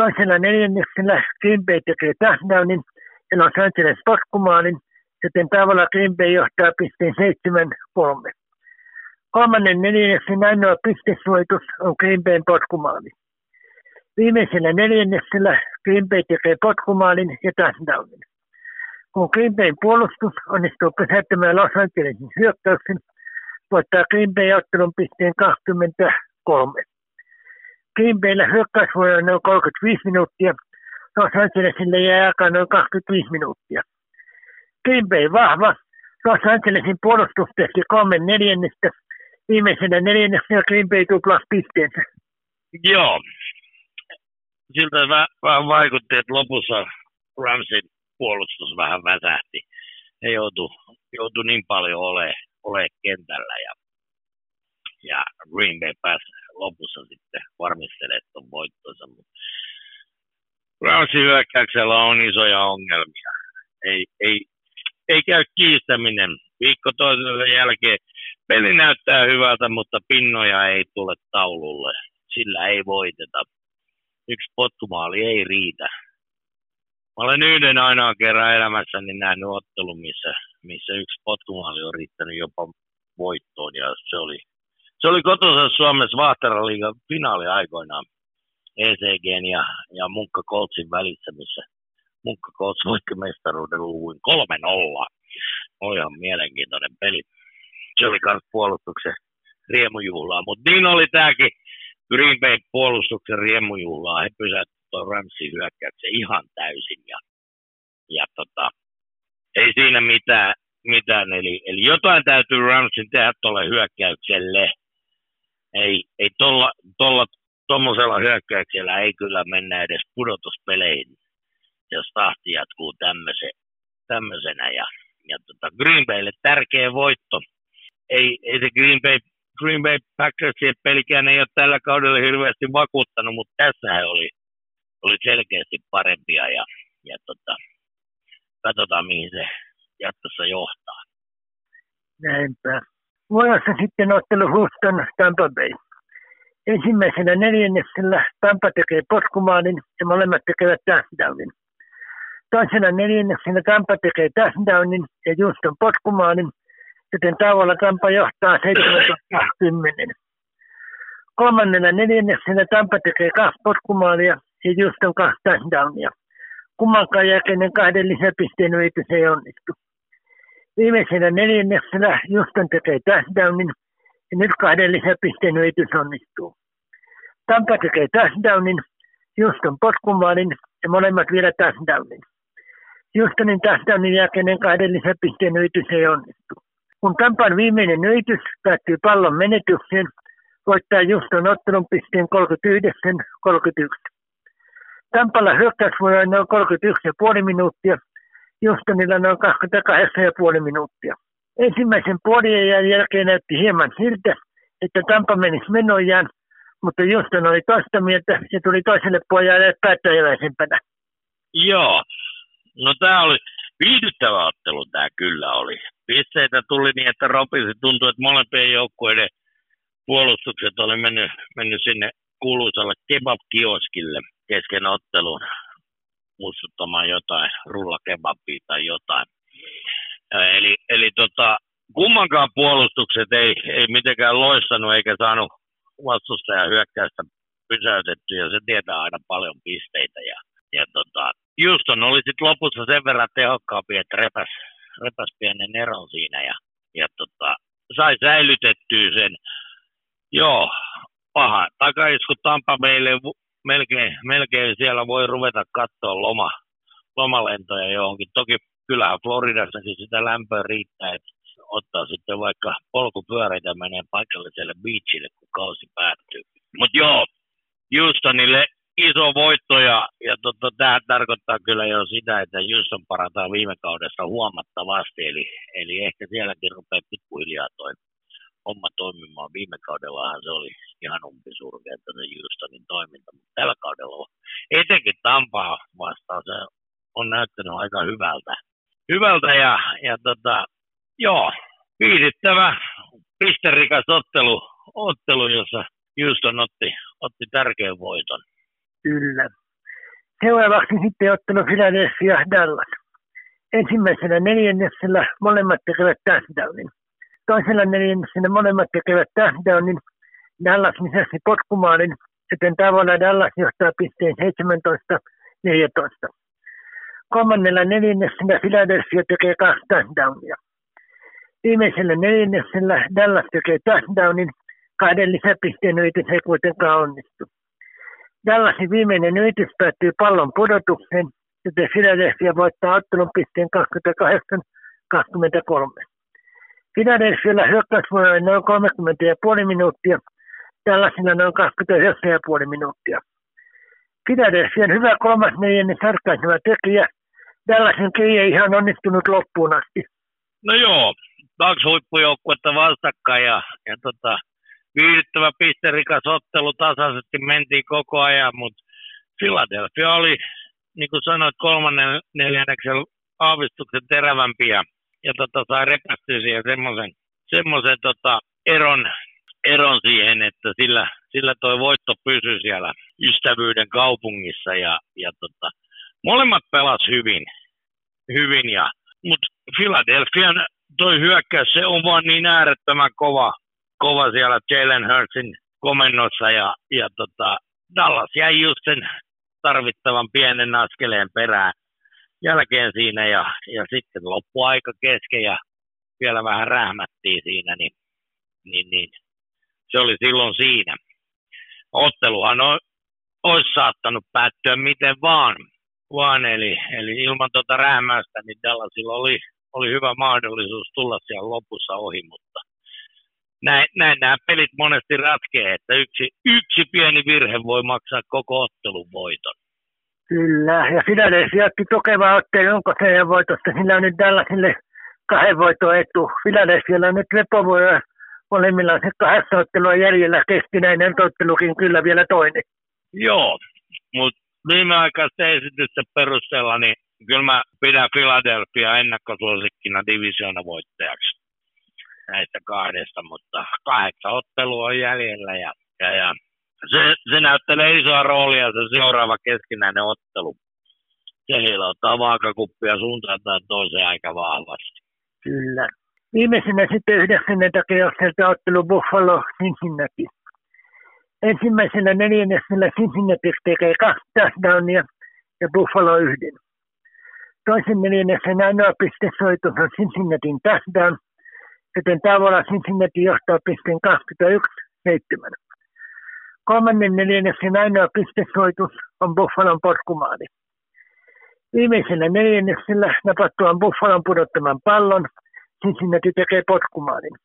Toisella neljänneksellä Green Bay tekee touchdownin ja Los Angeles potkumaalin, joten tavalla Green Bay johtaa pisteen seitsemän kolme. Kolmannen neljänneksen ainoa pistesuoitus on Green Bayn potkumaali. Viimeisellä neljänneksellä Green Bay tekee potkumaalin ja touchdownin. Kun Green Bayn puolustus onnistuu pysäyttämään Los Angelesin hyökkäyksen, voittaa Green Bay ottelun pisteen kaksikymmentäkolme. Green Bayllä hyökkäysvuoro on noin kolmekymmentäviisi minuuttia, Los Angelesille jää aikaa noin kaksikymmentäviisi minuuttia. Green Bay vahva, Los Angelesin puolustus tehti kolme neljännestä, viimeisellä neljänneksellä Green Bay tuplasi pisteensä. Joo. Siltä vähän vaikutti, että lopussa Ramsin puolustus vähän väsähti. He joutui, joutui niin paljon olemaan ole kentällä ja, ja Green Bay pääsi lopussa sitten varmistelemaan tuon voittonsa. Ramsin hyökkäyksellä on isoja ongelmia. Ei, ei, ei käy kiistäminen. Viikko toisen jälkeen peli näyttää hyvältä, mutta pinnoja ei tule taululle. Sillä ei voiteta. Yksi potkumaali ei riitä. Mä olen yhden ainoan kerran elämässäni nähnyt ottelun, missä, missä yksi potkumaali on riittänyt jopa voittoon. Ja se oli, se oli kotonsa Suomessa Vahteraliigan finaali aikoinaan E C G:n ja, ja Munkka Coltsin välissä, missä Munkka Colts voitti mestaruuden luvuin kolme nolla. Olihan mielenkiintoinen peli. Se oli myös puolustuksen riemujuhlaa, mutta niin oli tämäkin. Green Bayn puolustuksen riemujuhlaa, he pysäyttivät tuon Ramsin hyökkäyksen ihan täysin ja, ja tota, ei siinä mitään, mitään. Eli, eli jotain täytyy Ramsin tehdä tuolle hyökkäykselle, ei, ei tolla, tolla, tommosella hyökkäyksellä ei kyllä mennä edes pudotuspeleihin, jos tahti jatkuu tämmöisen, tämmöisenä ja, ja tota, Green Baylle tärkeä voitto, ei, ei se Green Bay Green Bay Packersien pelikään ei ole tällä kaudella hirveästi vakuuttanut, mutta tässä he oli, oli selkeästi parempia ja, ja tota, katsotaan mihin se jatkossa johtaa. Näinpä. Vuorossa sitten ottelu Houston Tampa Bay. Ensimmäisellä neljänneksellä Tampa tekee potkumaalin ja molemmat tekevät touchdownin. Toisena neljänneksenä Tampa tekee touchdownin ja Houston potkumaalin, joten tavalla Tampa johtaa seitsemäntoista kymmenen. Kolmannena neljänneksenä Tampa tekee kaksi potkumaalia ja Houston kaksi touchdownia. Kummankaan jälkeinen kahden lisäpisteen yritys ei onnistu. Viimeisenä neljänneksenä Houston tekee touchdownin ja nyt kahden lisäpisteen yritys onnistuu. Tampa tekee touchdownin, Houston potkumaalin ja molemmat vielä touchdownin. Houstonin touchdownin jälkeinen kahden lisäpisteen yritys ei onnistu. Kun Tampan viimeinen yritys päättyy pallon menetykseen, voittaa Houston ottelun pisteen kolmekymmentäyhdeksän kolmekymmentäyksi. Tampalla hyökkäysvuoro on noin kolmekymmentäyksi pilkku viisi minuuttia, Houstonilla noin kaksikymmentäkahdeksan pilkku viisi minuuttia. Ensimmäisen puoliajan jälkeen näytti hieman siltä, että Tampa menisi menojaan, mutta Houston oli toista mieltä ja tuli toiselle puoliajalle päättäjäväisempänä. Joo, no tämä oli viihdyttävä ottelu, tämä kyllä oli. Pisteitä tuli niin, että ropisi, tuntui, että molempien joukkueiden puolustukset oli mennyt, mennyt sinne kuuluisalle kebab-kioskille kesken ottelun muistuttamaan jotain, rullakebabia tai jotain. Eli, eli tota, kummankaan puolustukset ei, ei mitenkään loistanut eikä saanut vastustajan hyökkäystä pysäytettyä, ja se tietää aina paljon pisteitä. Ja, ja tota, Houston oli sitten lopussa sen verran tehokkaampi, että repäs, repäs pienen eron siinä ja, ja tota, sai säilytettyä sen. Joo, paha. Takaisku Tampa meille melkein, melkein siellä voi ruveta katsoa loma, lomalentoja johonkin. Toki kyllähän Floridassakin sitä lämpöä riittää, että ottaa sitten vaikka polkupyöreitä menee paikalliselle beachille, kun kausi päättyy. Mutta joo, Houstonille iso voitto ja, ja totta, tämä tarkoittaa kyllä jo sitä, että Houston parantaa viime kaudesta huomattavasti, eli, eli ehkä sielläkin rupeaa pikkuhiljaa toimimaan. Homma toimimaan. Viime kaudellahan se oli ihan umpisurkeata se Houstonin toiminta, mutta tällä kaudella etenkin Tampaa vastaan se on näyttänyt aika hyvältä. Hyvältä ja, ja tota, joo, viihdyttävä pisterikas ottelu, ottelu, jossa Houston otti, otti tärkeän voiton. Kyllä. Seuraavaksi sitten ottelu Philadelphia Dallas. Ensimmäisenä neljänneksellä molemmat tekevät touchdownin. Toisella neljänneksellä molemmat tekevät touchdownin, Dallas lisäsi potkumaalin, joten tavalla Dallas johtaa pisteen seitsemäntoista neljätoista. Kolmannella neljänneksellä Philadelphia tekee kaksi touchdownia. Viimeisellä neljänneksellä Dallas tekee touchdownin, kahden lisäpisteen yritys ei kuitenkaan onnistu. Dallasin viimeinen yritys päättyy pallon pudotukseen, joten Philadelphia voittaa ottelun pisteen kaksikymmentäkahdeksan kaksikymmentäkolme. Philadelphialla hyökkäysvuoro on noin kolmekymmentä pilkku viisi minuuttia, Dallasilla noin kaksikymmentäyhdeksän pilkku viisi minuuttia. Philadelphian hyvä kolmas neljänne sarkaiseva tekijä, Dallasin kirje ei ihan onnistunut loppuun asti. No joo, kaksi huippujoukkuetta vastakkain ja, ja tota, viihdyttävä pisterikas ottelu, tasaisesti mentiin koko ajan, mutta Philadelphia oli, niin kuin sanoit, kolmannen neljänneksen aavistuksen terävämpiä. Ja tota, sai repästyä siihen semmoisen, semmoisen tota, eron, eron siihen, että sillä, sillä toi voitto pysyi siellä ystävyyden kaupungissa. Ja, ja tota, molemmat pelasivat hyvin, hyvin ja, mutta Philadelphian toi hyökkäys, se on vaan niin äärettömän kova, kova siellä Jalen Hurtsin komennossa. Ja, ja tota, Dallas jäi just sen tarvittavan pienen askeleen perään. Jälkeen siinä ja, ja sitten loppuaika kesken ja vielä vähän rähmättiin siinä, niin, niin, niin se oli silloin siinä. Otteluhan on, olisi saattanut päättyä miten vaan, vaan eli, eli ilman tuota rähmäystä, niin Dallasilla oli, oli hyvä mahdollisuus tulla siellä lopussa ohi, mutta näin, näin nämä pelit monesti ratkee, että yksi, yksi pieni virhe voi maksaa koko ottelun voiton. Kyllä, ja Philadelphia otti tukevaa otteen runkosarjan voitosta. Sillä on nyt Dallasille kahden voiton etu. Philadelphialla on nyt lepovuoro. Molemmilla on se kahdeksan ottelua jäljellä. Keskinäinen ottelukin kyllä vielä toinen. Joo, mutta viimeaikaisten esitysten perusteella, niin kyllä mä pidän Philadelphia ennakkosuosikkina divisioonavoittajaksi näistä kahdesta, mutta kahdeksan ottelua on jäljellä ja... ja, ja. Se, se näyttelee isoa roolia se seuraava keskinäinen ottelu. ja heilauttaa vaakakuppia suuntaan tai toiseen aika vahvasti. Kyllä. Viimeisenä sitten yhdeksänneltä kierrokselta ottelu Buffalo Cincinnati. Ensimmäisellä neljänneksellä Cincinnati tekee kaksi touchdownia ja Buffalo yhden. Toisen neljänneksen ainoa pistesoitus on Cincinnatin touchdown, joten tavallaan Cincinnati johtaa pisteen kaksikymmentäyksi seitsemän. Kolmannen neljänneksen ainoa pistesoitus on Buffalon potkumaali. Viimeisellä neljänneksellä napattuaan Buffalon pudottaman pallon, Cincinnati tekee potkumaalin.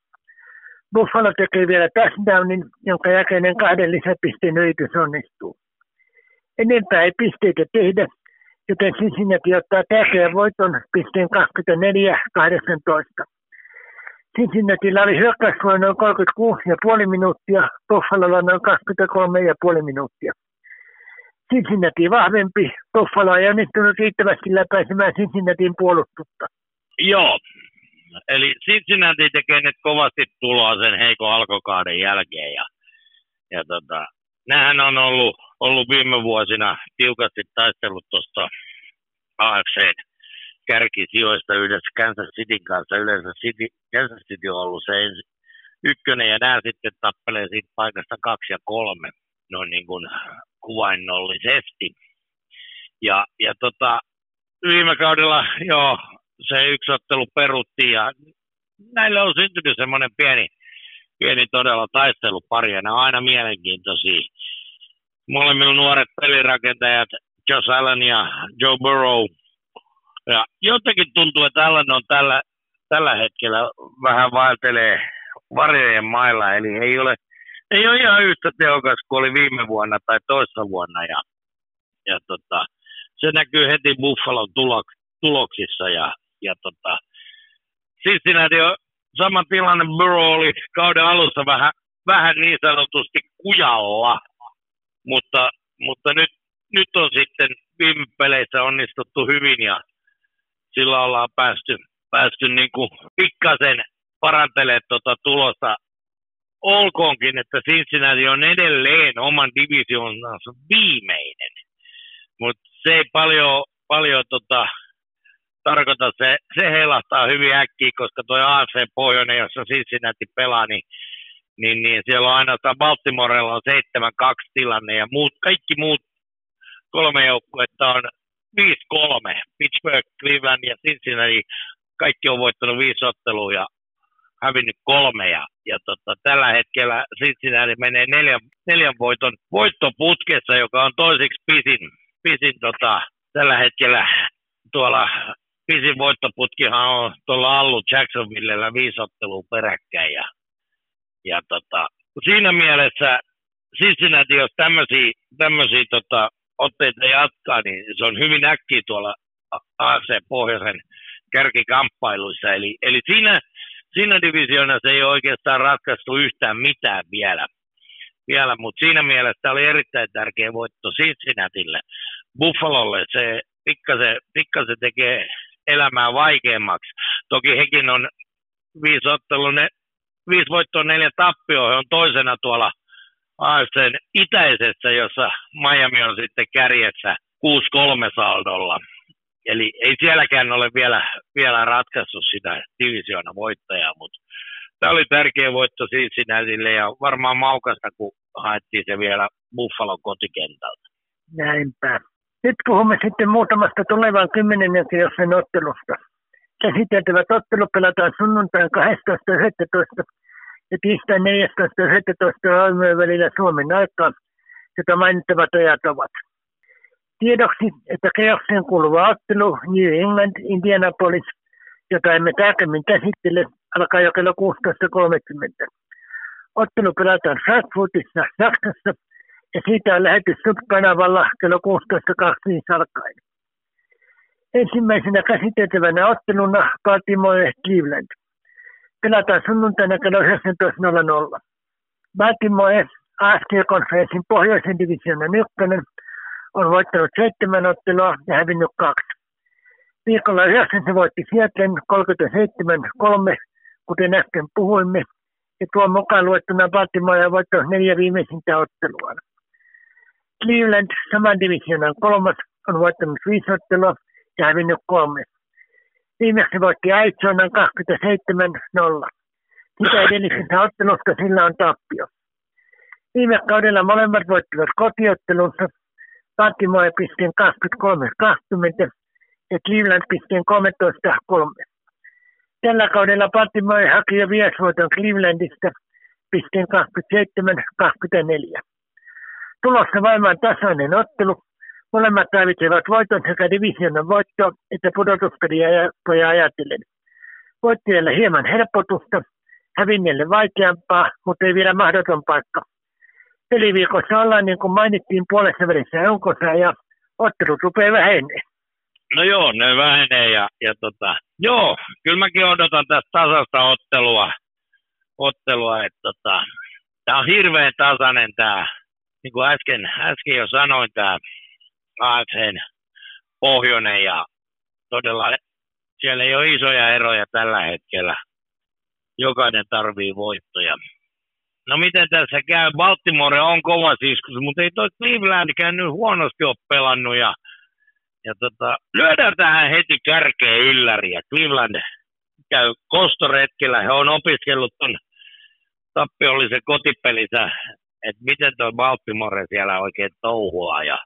Buffalo tekee vielä touchdownin, jonka jälkeinen kahden lisäpisteen yritys onnistuu. Enempää ei pisteitä tehdä, joten Cincinnati ottaa tärkeän voiton pisteen kaksikymmentäneljä kahdeksantoista. Cincinnatilla oli hyökkäysvoima noin kolmekymmentäkuusi pilkku viisi minuuttia, Buffalolla noin kaksikymmentäkolme pilkku viisi minuuttia. Cincinnati vahvempi, Buffalo ei onnistunut riittävästi läpäisemään Cincinnatin puolustusta. Joo. Eli Cincinnati tekee nyt kovasti tuloa sen heikon alkukauden jälkeen. Ja, ja tota, nämähän on ollut, ollut viime vuosina tiukasti taistellut tuosta A F C-kärkisijoista yhdessä Kansas Cityn kanssa. Yleensä City, Kansas City on ollut se ensi, ykkönen, ja nämä sitten tappelee siitä paikasta kaksi ja kolme, noin niin kuin kuvainnollisesti. Ja, ja tota, viime kaudella, joo, se yksi ottelu peruttiin ja näille on syntynyt semmoinen pieni, pieni todella taistelupari ja ne on aina mielenkiintoisia. Molemmilla nuoret pelirakentajat, Josh Allen ja Joe Burrow. Ja jotenkin tuntuu, että Allen on tällä, tällä hetkellä vähän vaeltelee varjojen mailla, eli ei ole, ei ole ihan yhtä tehokas kuin oli viime vuonna tai toissa vuonna. Ja, ja tota, se näkyy heti Buffalon tulok- tuloksissa ja Ja tota, Cincinnati on sama tilanne, Burrow oli kauden alussa vähän, vähän niin sanotusti kujalla, mutta, mutta nyt, nyt on sitten viime peleissä onnistuttu hyvin ja sillä ollaan päästy, päästy niin kuin pikkasen parantelemaan tuota tulosta. Olkoonkin, että Cincinnati on edelleen oman divisioonansa viimeinen, mutta se ei paljon, paljon tota, tarkoitan, se, se heilahtaa hyvin äkkiä, koska tuo A F C-pohjoinen, jossa Cincinnati pelaa, niin, niin, niin siellä on ainoastaan Baltimorella on seitsemän kaksi tilanne, ja muut, kaikki muut kolme joukkuetta on viisi kolme. Pittsburgh, Cleveland ja Cincinnati, kaikki on voittanut viisi ottelua ja hävinnyt kolme, ja, ja tota, tällä hetkellä Cincinnati menee neljän, neljän voiton voittoputkessa, joka on toiseksi pisin, pisin tota, tällä hetkellä tuolla. Pisin voittoputkihan on tuolla Allu Jacksonvillellä viisi ottelua peräkkäin. Ja, ja tota, siinä mielessä Cincinnati, jos tämmöisiä, tämmöisiä tota, otteita jatkaa, niin se on hyvin äkkiä tuolla A F C-pohjoisen kärkikamppailuissa. Eli, eli siinä, siinä divisioonassa ei oikeastaan ratkaistu yhtään mitään vielä, vielä mutta siinä mielessä oli erittäin tärkeä voitto Cincinnatille. Buffalolle se pikkasen, pikkasen tekee elämää vaikeammaksi. Toki hekin on viisi, ottelu, ne, viisi voittoa, neljä tappioa. He on toisena tuolla A F C:n itäisessä, jossa Miami on sitten kärjessä kuusi kolme saldolla. Eli ei sielläkään ole vielä, vielä ratkaissut sitä divisioona voittajaa, mutta tämä oli tärkeä voitto Cincinnatille ja varmaan maukasta, kun haettiin se vielä Buffalon kotikentältä. Näinpä. Nyt puhumme sitten muutamasta tulevan kymmenennen kierroksen ottelusta. Käsiteltävät ottelu pelataan sunnuntain kahdestoista yhdestoista ja tiistain neljästoista yhdestoista aamuyön välillä Suomen aikaa, jota mainittavat ajat ovat. Tiedoksi, että kierrokseen kuuluva ottelu New England, Indianapolis, jota emme tarkemmin käsittele, alkaa jo kello kuusitoista kolmekymmentä. Ottelu pelataan Frankfurtissa, Saksassa, ja siitä on lähetys subkanavalla kello kuusitoista kaksikymmentäviisi alkaen. Ensimmäisenä käsiteltävänä otteluna Baltimore Cleveland. Pelataan sunnuntaina kello yhdeksäntoista nolla nolla. Baltimore A F C-konferenssin pohjoisen divisioonan ykkönen on voittanut seitsemän ottelua ja hävinnyt kaksi. Viikolla yhdeksän se voitti Seattlen kolmekymmentäseitsemän kolme, kuten äsken puhuimme, ja tuon mukaan luettuna Baltimore on voittanut neljä viimeisintä ottelua. Cleveland, saman divisioonan kolmas, on voittanut viisi ottelua ja hävinnyt kolme. Viimeksi voitti Aitsonan kaksikymmentäseitsemän nolla. Sitä edellisestä ottelusta sillä on tappio. Viime kaudella molemmat voittivat kotiottelunsa. Baltimore pistiin kaksikymmentäkolme kaksikymmentä ja Cleveland pistiin kolmetoista kolme. Tällä kaudella Baltimore haki jo viesvoiton Clevelandista pistiin kaksikymmentäseitsemän kaksikymmentäneljä. Tulossa vaimaan tasainen ottelu. Molemmat tarvitsevat voiton sekä divisionan voittoa että pudotuspeliaikoja ajatellen. Voittajille hieman helpotusta, hävinneelle vaikeampaa, mutta ei vielä mahdoton paikka. Peliviikossa ollaan, niin kuin mainittiin, puolessa välissä onkossa ja ottelut rupeaa vähenee. No joo, ne vähenee ja, ja tota, joo, kyllä mäkin odotan tästä tasasta ottelua, ottelua että tota, tämä on hirveän tasainen tämä, niin kuin äsken, äsken jo sanoin, tämä A F C:n pohjoinen ja todella siellä ei ole isoja eroja tällä hetkellä. Jokainen tarvii voittoja. No miten tässä käy? Baltimore on kova siskus, mutta ei toi Clevelandkään nyt huonosti ole pelannut. Ja, ja tota, lyödään tähän heti kärkeä ylläriä. Cleveland käy kostoretkellä. He on opiskellut ton tappiollisen kotipelinsä, että miten toi Baltimore siellä oikein touhuaa ja,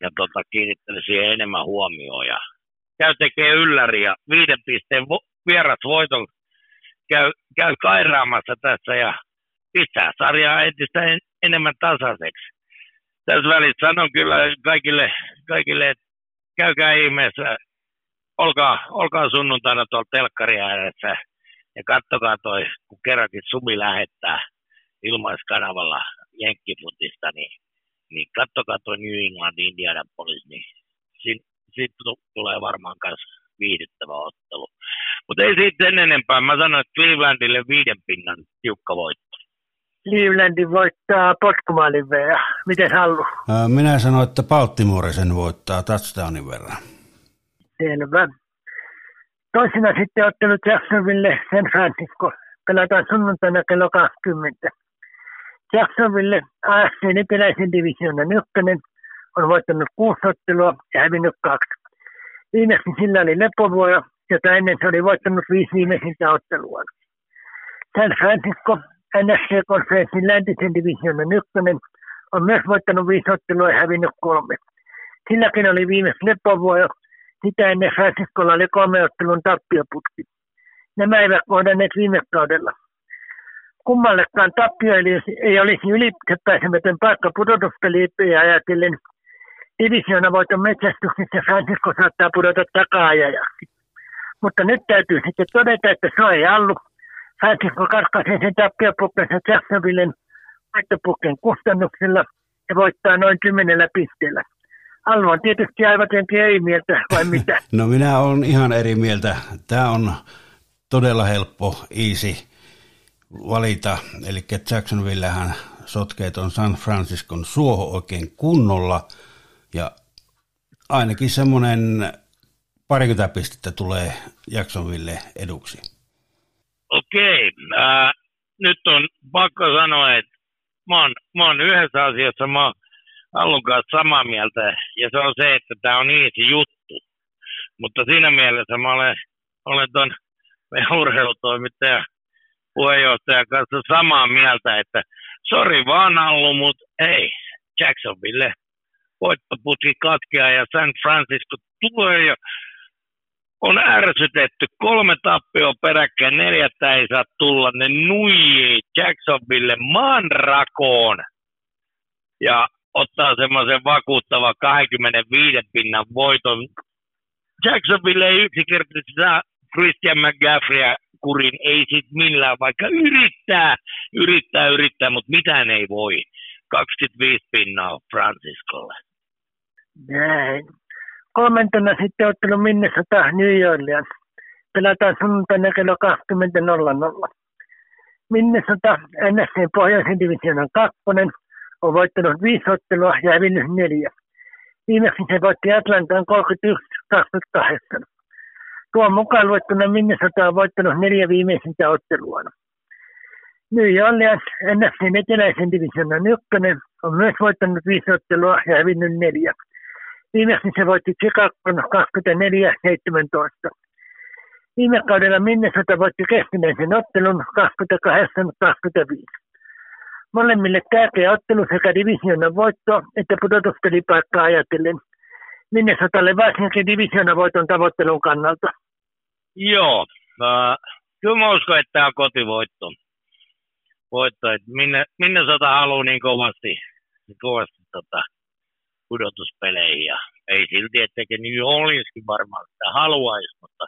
ja tota, kiinnittää siihen enemmän huomioon. Ja käy tekee ylläriä. Viiden pisteen vo- vieras voiton käy, käy kairaamassa tässä ja pistää sarjaa entistä en, enemmän tasaiseksi. Tässä välissä sanon kyllä kaikille, kaikille että käykää ihmeessä, olkaa, olkaa sunnuntaina tuolla telkkari ääressä ja katsokaa toi, kun kerrankin Sumi lähettää ilmaiskanavalla jenkkifutista, niin, niin katsokaa toi New England, Indianapolis, niin siitä sit tulee varmaan kanssa viihdyttävä ottelu. Mutta ei siitä sen enempää. Mä sanoin, että Clevelandille viiden pinnan tiukka voitto. Clevelandin voittaa potkumaalin verran. Miten Hallu? Minä sanoin, että Baltimore sen voittaa touchdownin verran. Selvä. Toisena sitten ottelut Jacksonville San Francisco. Pelataan sunnuntaina kello kaksikymmentä. Jacksonville A F C:n eteläisen divisioonan ykkönen on voittanut kuusi ottelua ja hävinnyt kaksi. Viimeksi sillä oli lepovuoro, jota ennen se oli voittanut viisi viimeisintä ottelua. San Francisco, N F C-konferenssin läntisen divisioonan ykkönen, on myös voittanut viisi ottelua ja hävinnyt kolme. Silläkin oli viimeksi lepovuoro, sitä ennen Franciscolla oli kolme ottelun tappioputki. Nämä eivät kohdanneet viime kaudella. Kummallekaan tappio ei olisi ylipääsemätön paikka pudotuspeliä ajatellen. Divisioonavoiton metsästyksessä Francisco saattaa pudota taka-ajajaksi. Mutta nyt täytyy sitten todeta, että se ei Allu. Francisco karkasee sen tappiopukkensa Jacksonvillen voittopukken kustannuksilla ja voittaa noin kymmenellä pisteellä. Allu on tietysti aivan eri mieltä, vai mitä? No minä olen ihan eri mieltä. Tämä on todella helppo, easy valita. Eli Jacksonvillehän sotkeet on San Franciscon suoho oikein kunnolla. Ja ainakin semmoinen parikymmentä pistettä tulee Jacksonville eduksi. Okei. Äh, nyt on pakko sanoa, että mä oon, mä oon yhdessä asiassa mä oon Allun kanssa samaa mieltä. Ja se on se, että tää on easy juttu. Mutta siinä mielessä mä olen, olen ton meidän urheilutoimittajan puheenjohtajan kanssa samaa mieltä, että sori vaan Allu, mutta ei Jacksonville. Voittoputki katkeaa ja San Francisco tulee ja on ärsytetty. Kolme tappioa peräkkäin, neljättä ei saa tulla. Ne nuijii Jacksonville maanrakoon ja ottaa semmoisen vakuuttavan kaksikymmentäviisi pinnan voiton. Jacksonville ei yksinkertaisesti saa Christian McCaffreya kurin, ei sit millään, vaikka yrittää, yrittää, yrittää, mutta mitään ei voi. kaksikymmentäviisi pinnaa Franciscolle. Näin. Kolmantena sitten ottelu Minnesota New Yorkian. Pelataan sunnuntaina kello kaksikymmentä nolla nolla. Minnesota N F C:n pohjoisen divisioonan kakkonen on voittanut viisi ottelua ja hävinnyt neljä. Viimeksi se voitti Atlantan kolmekymmentäyksi kaksikymmentäkahdeksan. Tuon mukaan luettuna Minnesota on voittanut neljä viimeisintä ottelua. New Orleans, N F C:n eteläisen divisioonan ykkönen, on myös voittanut viisi ottelua ja hävinnyt neljä. Viimeksi se voitti Chicagon kaksikymmentäneljä seitsemäntoista. Viime kaudella Minnesota voitti keskinäisen ottelun kaksikymmentäkahdeksan kaksikymmentäviisi. Molemmille tärkeä ottelu sekä divisioonan voitto että pudotuspelipaikkaa ajatellen. Minnesotalle varsinkin divisioonan voiton tavoittelun kannalta. Joo, äh, kyllä mä uskon, että tämä on kotivoitto. Voitto, että minne, Minnesota haluaa niin kovasti, niin kovasti tota, pudotuspeleihin. Ja ei silti, etteikö New Orleanskin varmaan sitä haluaisi, mutta,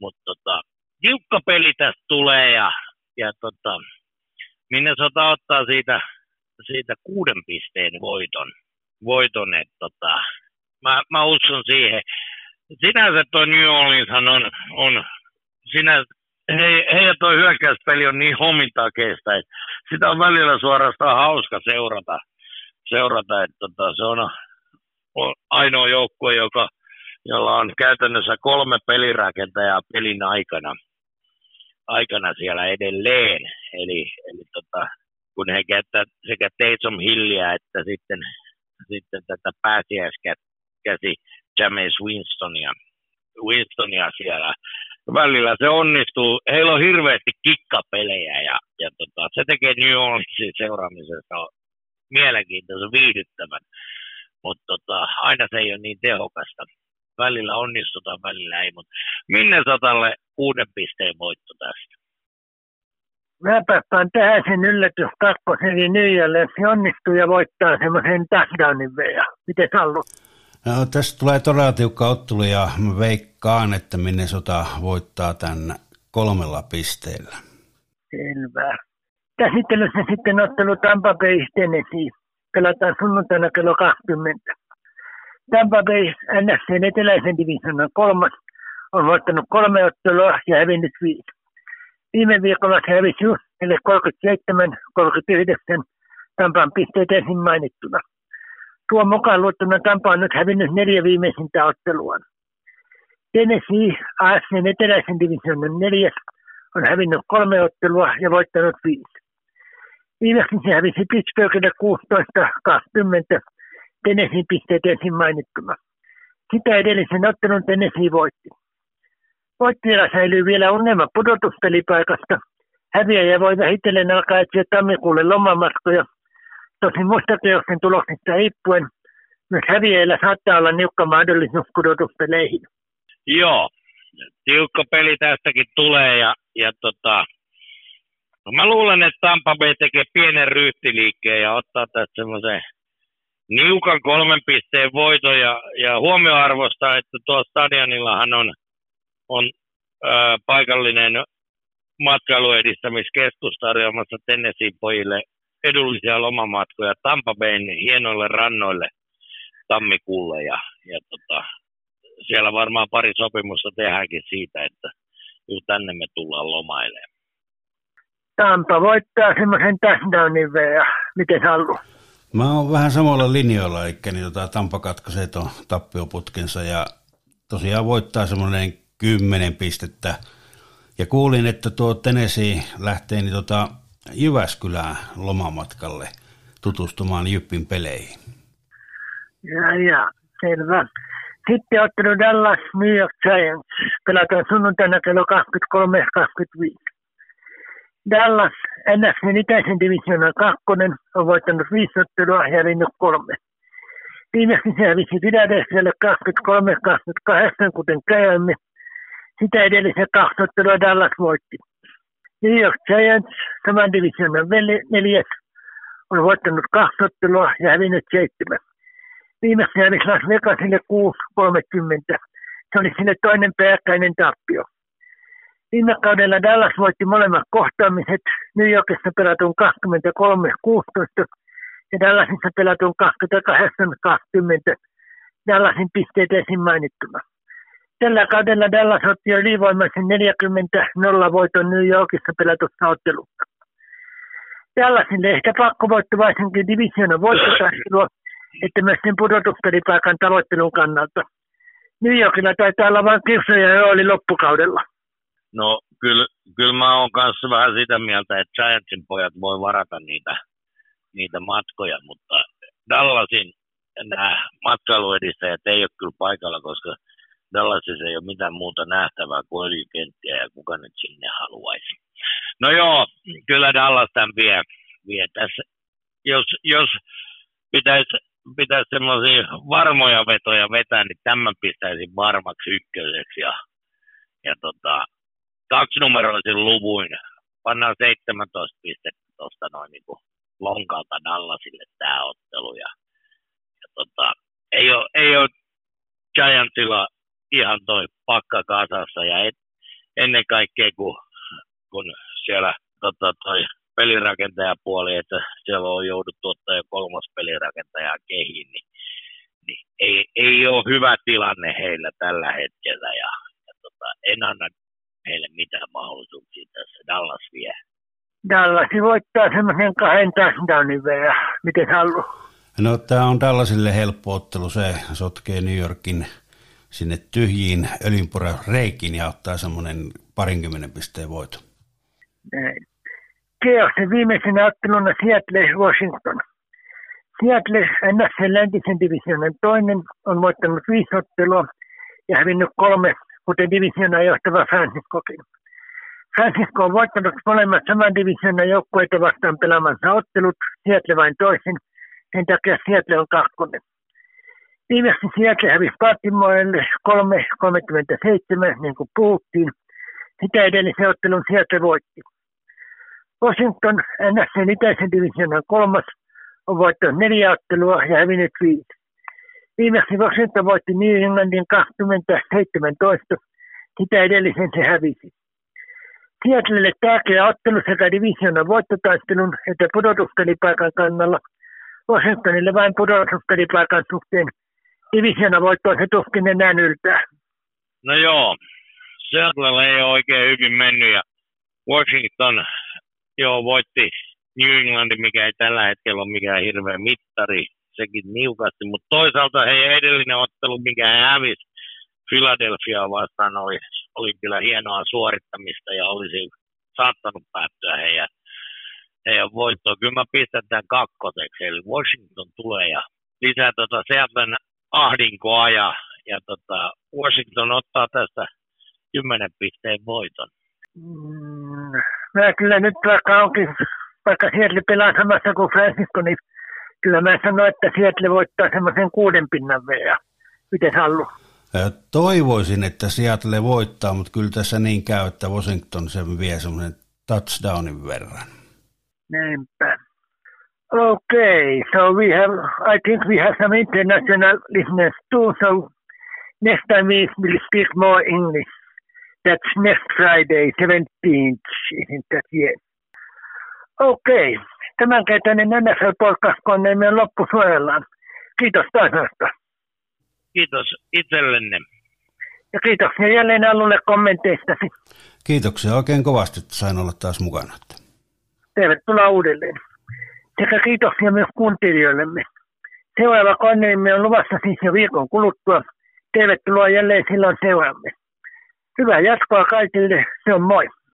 mutta tota, tiukka peli tästä tulee ja, ja tota, Minnesota ottaa siitä, siitä kuuden pisteen voiton. voiton että tota, mä, mä uskon siihen. Sinänsä tuo New Orleanshan on, on sinänsä, he, heidän tuo hyökkäyspeli on niin homintakeista, että sitä on välillä suorastaan hauska seurata, seurata että tota, se on, on ainoa joukkue, joka, jolla on käytännössä kolme pelirakentajaa pelin aikana, aikana siellä edelleen, eli, eli tota, kun he käyttää sekä Taysom Hillia että sitten, sitten tätä pääsiäiskäsi James Winstonia, Winstonia siellä. Välillä se onnistuu. Heillä on hirveästi kikkapelejä ja, ja tota, se tekee New Orleansin seuraamisesta mielenkiintoisen viihdyttävän. Mutta tota, aina se ei ole niin tehokasta. Välillä onnistutaan, välillä ei. Mutta Minnesotalle kuuden pisteen voitto tästä. Mä päästään tähän sen yllätys kakkosen Nyijälle, jos se onnistuu ja voittaa semmoisen touchdownin veja. Miten Allu? No, tässä tulee todella tiukka ottelu ja mä veikkaan, että Minnesota voittaa tämän kolmella pisteellä. Selvä. Käsittelyssä sitten ottelu Tampa Bay Tennessee. Pelataan sunnuntaina kello kaksikymmentä. Tampa Bay N F C:n eteläisen divisioonan kolmas on voittanut kolme ottelua ja hävinnyt viisi. Viime viikolla se hävisi Houstonille kolmekymmentäseitsemän kolmekymmentäyhdeksän Tampan pisteet ensin mainittuna. Tuo mukaan luettuna Tampa on nyt hävinnyt neljä viimeisintä otteluaan. Tennessee A F C:n eteläisen divisioonan neljäs on hävinnyt kolme ottelua ja voittanut viisi. Viimeksi se hävisi Pittsburghille kuusitoista kaksikymmentä Tennessee pisteet ensin mainittuna. Sitä edellisen ottelun Tennessee voitti. Voittajalla säilyy vielä unelma pudotuspelipaikasta. Häviäjä voi vähitellen alkaa etsiä tammikuulle lomamatkoja. Tosin muista teoksen tuloksista riippuen, myös häviäjällä saattaa olla niukka mahdollisuus pudotuspeleihin. Joo, tiukka peli tästäkin tulee. Ja, ja tota, no mä luulen, että Tampa Bay tekee pienen ryhtiliikkeen ja ottaa tästä semmoisen niukan kolmen pisteen voiton. Ja, ja huomioarvosta, että tuossa stadionillahan on on äh, paikallinen matkailuedistämiskeskus tarjoamassa Tennesseein pojille edullisia lomamatkoja Tampa Bayn hienoille rannoille tammikuulle. Ja, ja tota, siellä varmaan pari sopimusta tehdäänkin siitä, että tänne me tullaan lomailemaan. Tampa voittaa semmoisen touchdownin veja. Miten se haluaa? Mä oon vähän samalla linjoilla, eli niin tota, Tampa katkaisee tuon tappioputkensa ja tosiaan voittaa semmoinen kymmenen pistettä. Ja kuulin, että tuo Tennessee lähtee niin tota Jyväskylään lomamatkalle tutustumaan Jyppin peleihin. Ja, ja, selvä. Sitten ottelu Dallas New York Giants. Pelataan sunnuntaina kello kaksikymmentäkolme kaksikymmentäviisi. Dallas N F C:n itäisen divisioonan kakkonen on voittanut viisi ottelua ja hävinnyt kolme. Viimeksi se hävisi Philadelphialle kaksikymmentäkolme kaksikymmentäkahdeksan, kuten käymme. Sitä edellisen kaksi ottelua Dallas voitti. New York Giants, saman divisioonan neljäs, on voittanut kaksi ottelua ja hävinnyt seitsemän. Viimeksi hävisi Las Vegasille kuusi kolmekymmentä. Se oli sille toinen pääkkäinen tappio. Viime kaudella Dallas voitti molemmat kohtaamiset. New Yorkissa pelatun kaksikymmentäkolme kuusitoista ja Dallasissa pelatun kaksikymmentäkahdeksan kaksikymmentä. Dallasin pisteet ensin mainittuna. Tällä kaudella Dallas otti jo liivoimaisen neljäkymmentä nolla voiton New Yorkissa pelatussa ottelussa. Dallasille ehkä pakko voitto varsinkin divisioonan voittotaistelua, että myös sen pudotuspelipaikan tavoittelun kannalta. New Yorkilla taitaa olla vain kiusoja jo oli loppukaudella. No kyllä, kyllä mä oon kanssa vähän sitä mieltä, että Giantsin pojat voi varata niitä, niitä matkoja, mutta Dallasin nämä matkailuedistäjät ei ole kyllä paikalla, koska Dallasissa ei ole mitään muuta nähtävää kuin öljykenttiä ja kuka nyt sinne haluaisi. No joo, kyllä Dallas tämän vie. vie. Tässä, jos jos pitäisi pitäis sellaisia varmoja vetoja vetää, niin tämän pistäisin varmaksi ykköseksi ja, ja tota, kaksinumeroisin luvuin. Pannaan seitsemäntoista pistettä tuosta noin niin kuin lonkalta Dallasille tämä ottelu. Ja, ja tota, ei ole, ei ole Giantsilla ihan toi pakka kasassa ja et, ennen kaikkea kun, kun siellä tota, toi pelinrakentajapuoli, että siellä on jouduttu ottaa jo kolmas pelirakentaja kehiin, niin, niin ei, ei ole hyvä tilanne heillä tällä hetkellä ja, ja tota, en anna heille mitään mahdollisuuksia tässä. Dallas vie. Dallas voittaa semmoisen kahden touchdownin vielä. Miten haluaa? No tämä on Dallasille helppo ottelu. Se sotkee New Yorkin sinne tyhjiin öljynporausreikiin ja ottaa semmoinen parinkymmenen pisteen voito. Näin. Kierroksen viimeisenä otteluna Seattle Washington. Seattle N F L läntisen divisioonan toinen on voittanut viisi ottelua ja hävinnyt kolme, kuten divisioonaa johtava Franciscokin. Francisco on voittanut molemmat saman divisioonan joukkueita vastaan pelaamansa ottelut, Seattle vain toisin, sen takia Seattle on kakkonen. Viimeksi Seattle hävisi Baltimorelle kolme kolmekymmentäseitsemän, niin kuin puhuttiin. Sitä edellisen ottelun Seattle voitti. Washington, N F L itäisen divisioonan kolmas, on voittanut neljä ottelua ja hävinnyt viisi. Viimeksi Washington voitti New Englandin kaksikymmentä seitsemäntoista, sitä edellisen se hävisi. Seattlelle tärkeä ottelu sekä divisioonan voittotaistelun että pudotuspelipaikan kannalla. Washingtonille vain pudotuspelipaikan suhteen. Divisioonan voittoa se tuskin enää yltää. No joo, Seattlelle ei ole oikein hyvin mennyt ja Washington joo voitti New Englandin, mikä ei tällä hetkellä ole mikään hirveä mittari. Sekin niukasti, mutta toisaalta heidän edellinen ottelu, mikä hän hävisi Philadelphia vastaan, oli, oli kyllä hienoa suorittamista ja olisi saattanut päättyä heidän, heidän voittoon. Kyllä mä pistän tämän kakkoseksi, eli Washington tulee ja lisää tota Seattlen ahdinkoa ja, ja tota Washington ottaa tästä kymmenen pisteen voiton. Mm, mä kyllä nyt vaikka onkin, vaikka Seattle pelaa samassa kuin Francisco, niin kyllä mä sanoin, että Seattle voittaa semmoisen kuuden pinnan vielä. Miten Hallu? Toivoisin, että Seattle voittaa, mutta kyllä tässä niin käy, että Washington sen vie semmoisen touchdownin verran. Näinpä. Okei, okay, so we have, I think we have some international listeners too, so next time we will speak more English. That's next Friday, seventeenth, isn't that yet? Okei. Okay. Tämänkertainen N F L-podcast-koneemme on loppusuojellaan. Kiitos taas. Kiitos itsellenne. Ja kiitoksia jälleen Allulle kommenteistasi. Kiitoksia oikein kovasti, että sain olla taas mukana. Tervetuloa uudelleen. Sekä kiitoksia myös kuuntelijoillemme. Seuraava koneemme on luvassa siis jo viikon kuluttua. Tervetuloa jälleen silloin seuraamme. Hyvää jatkoa kaikille. Se on moi.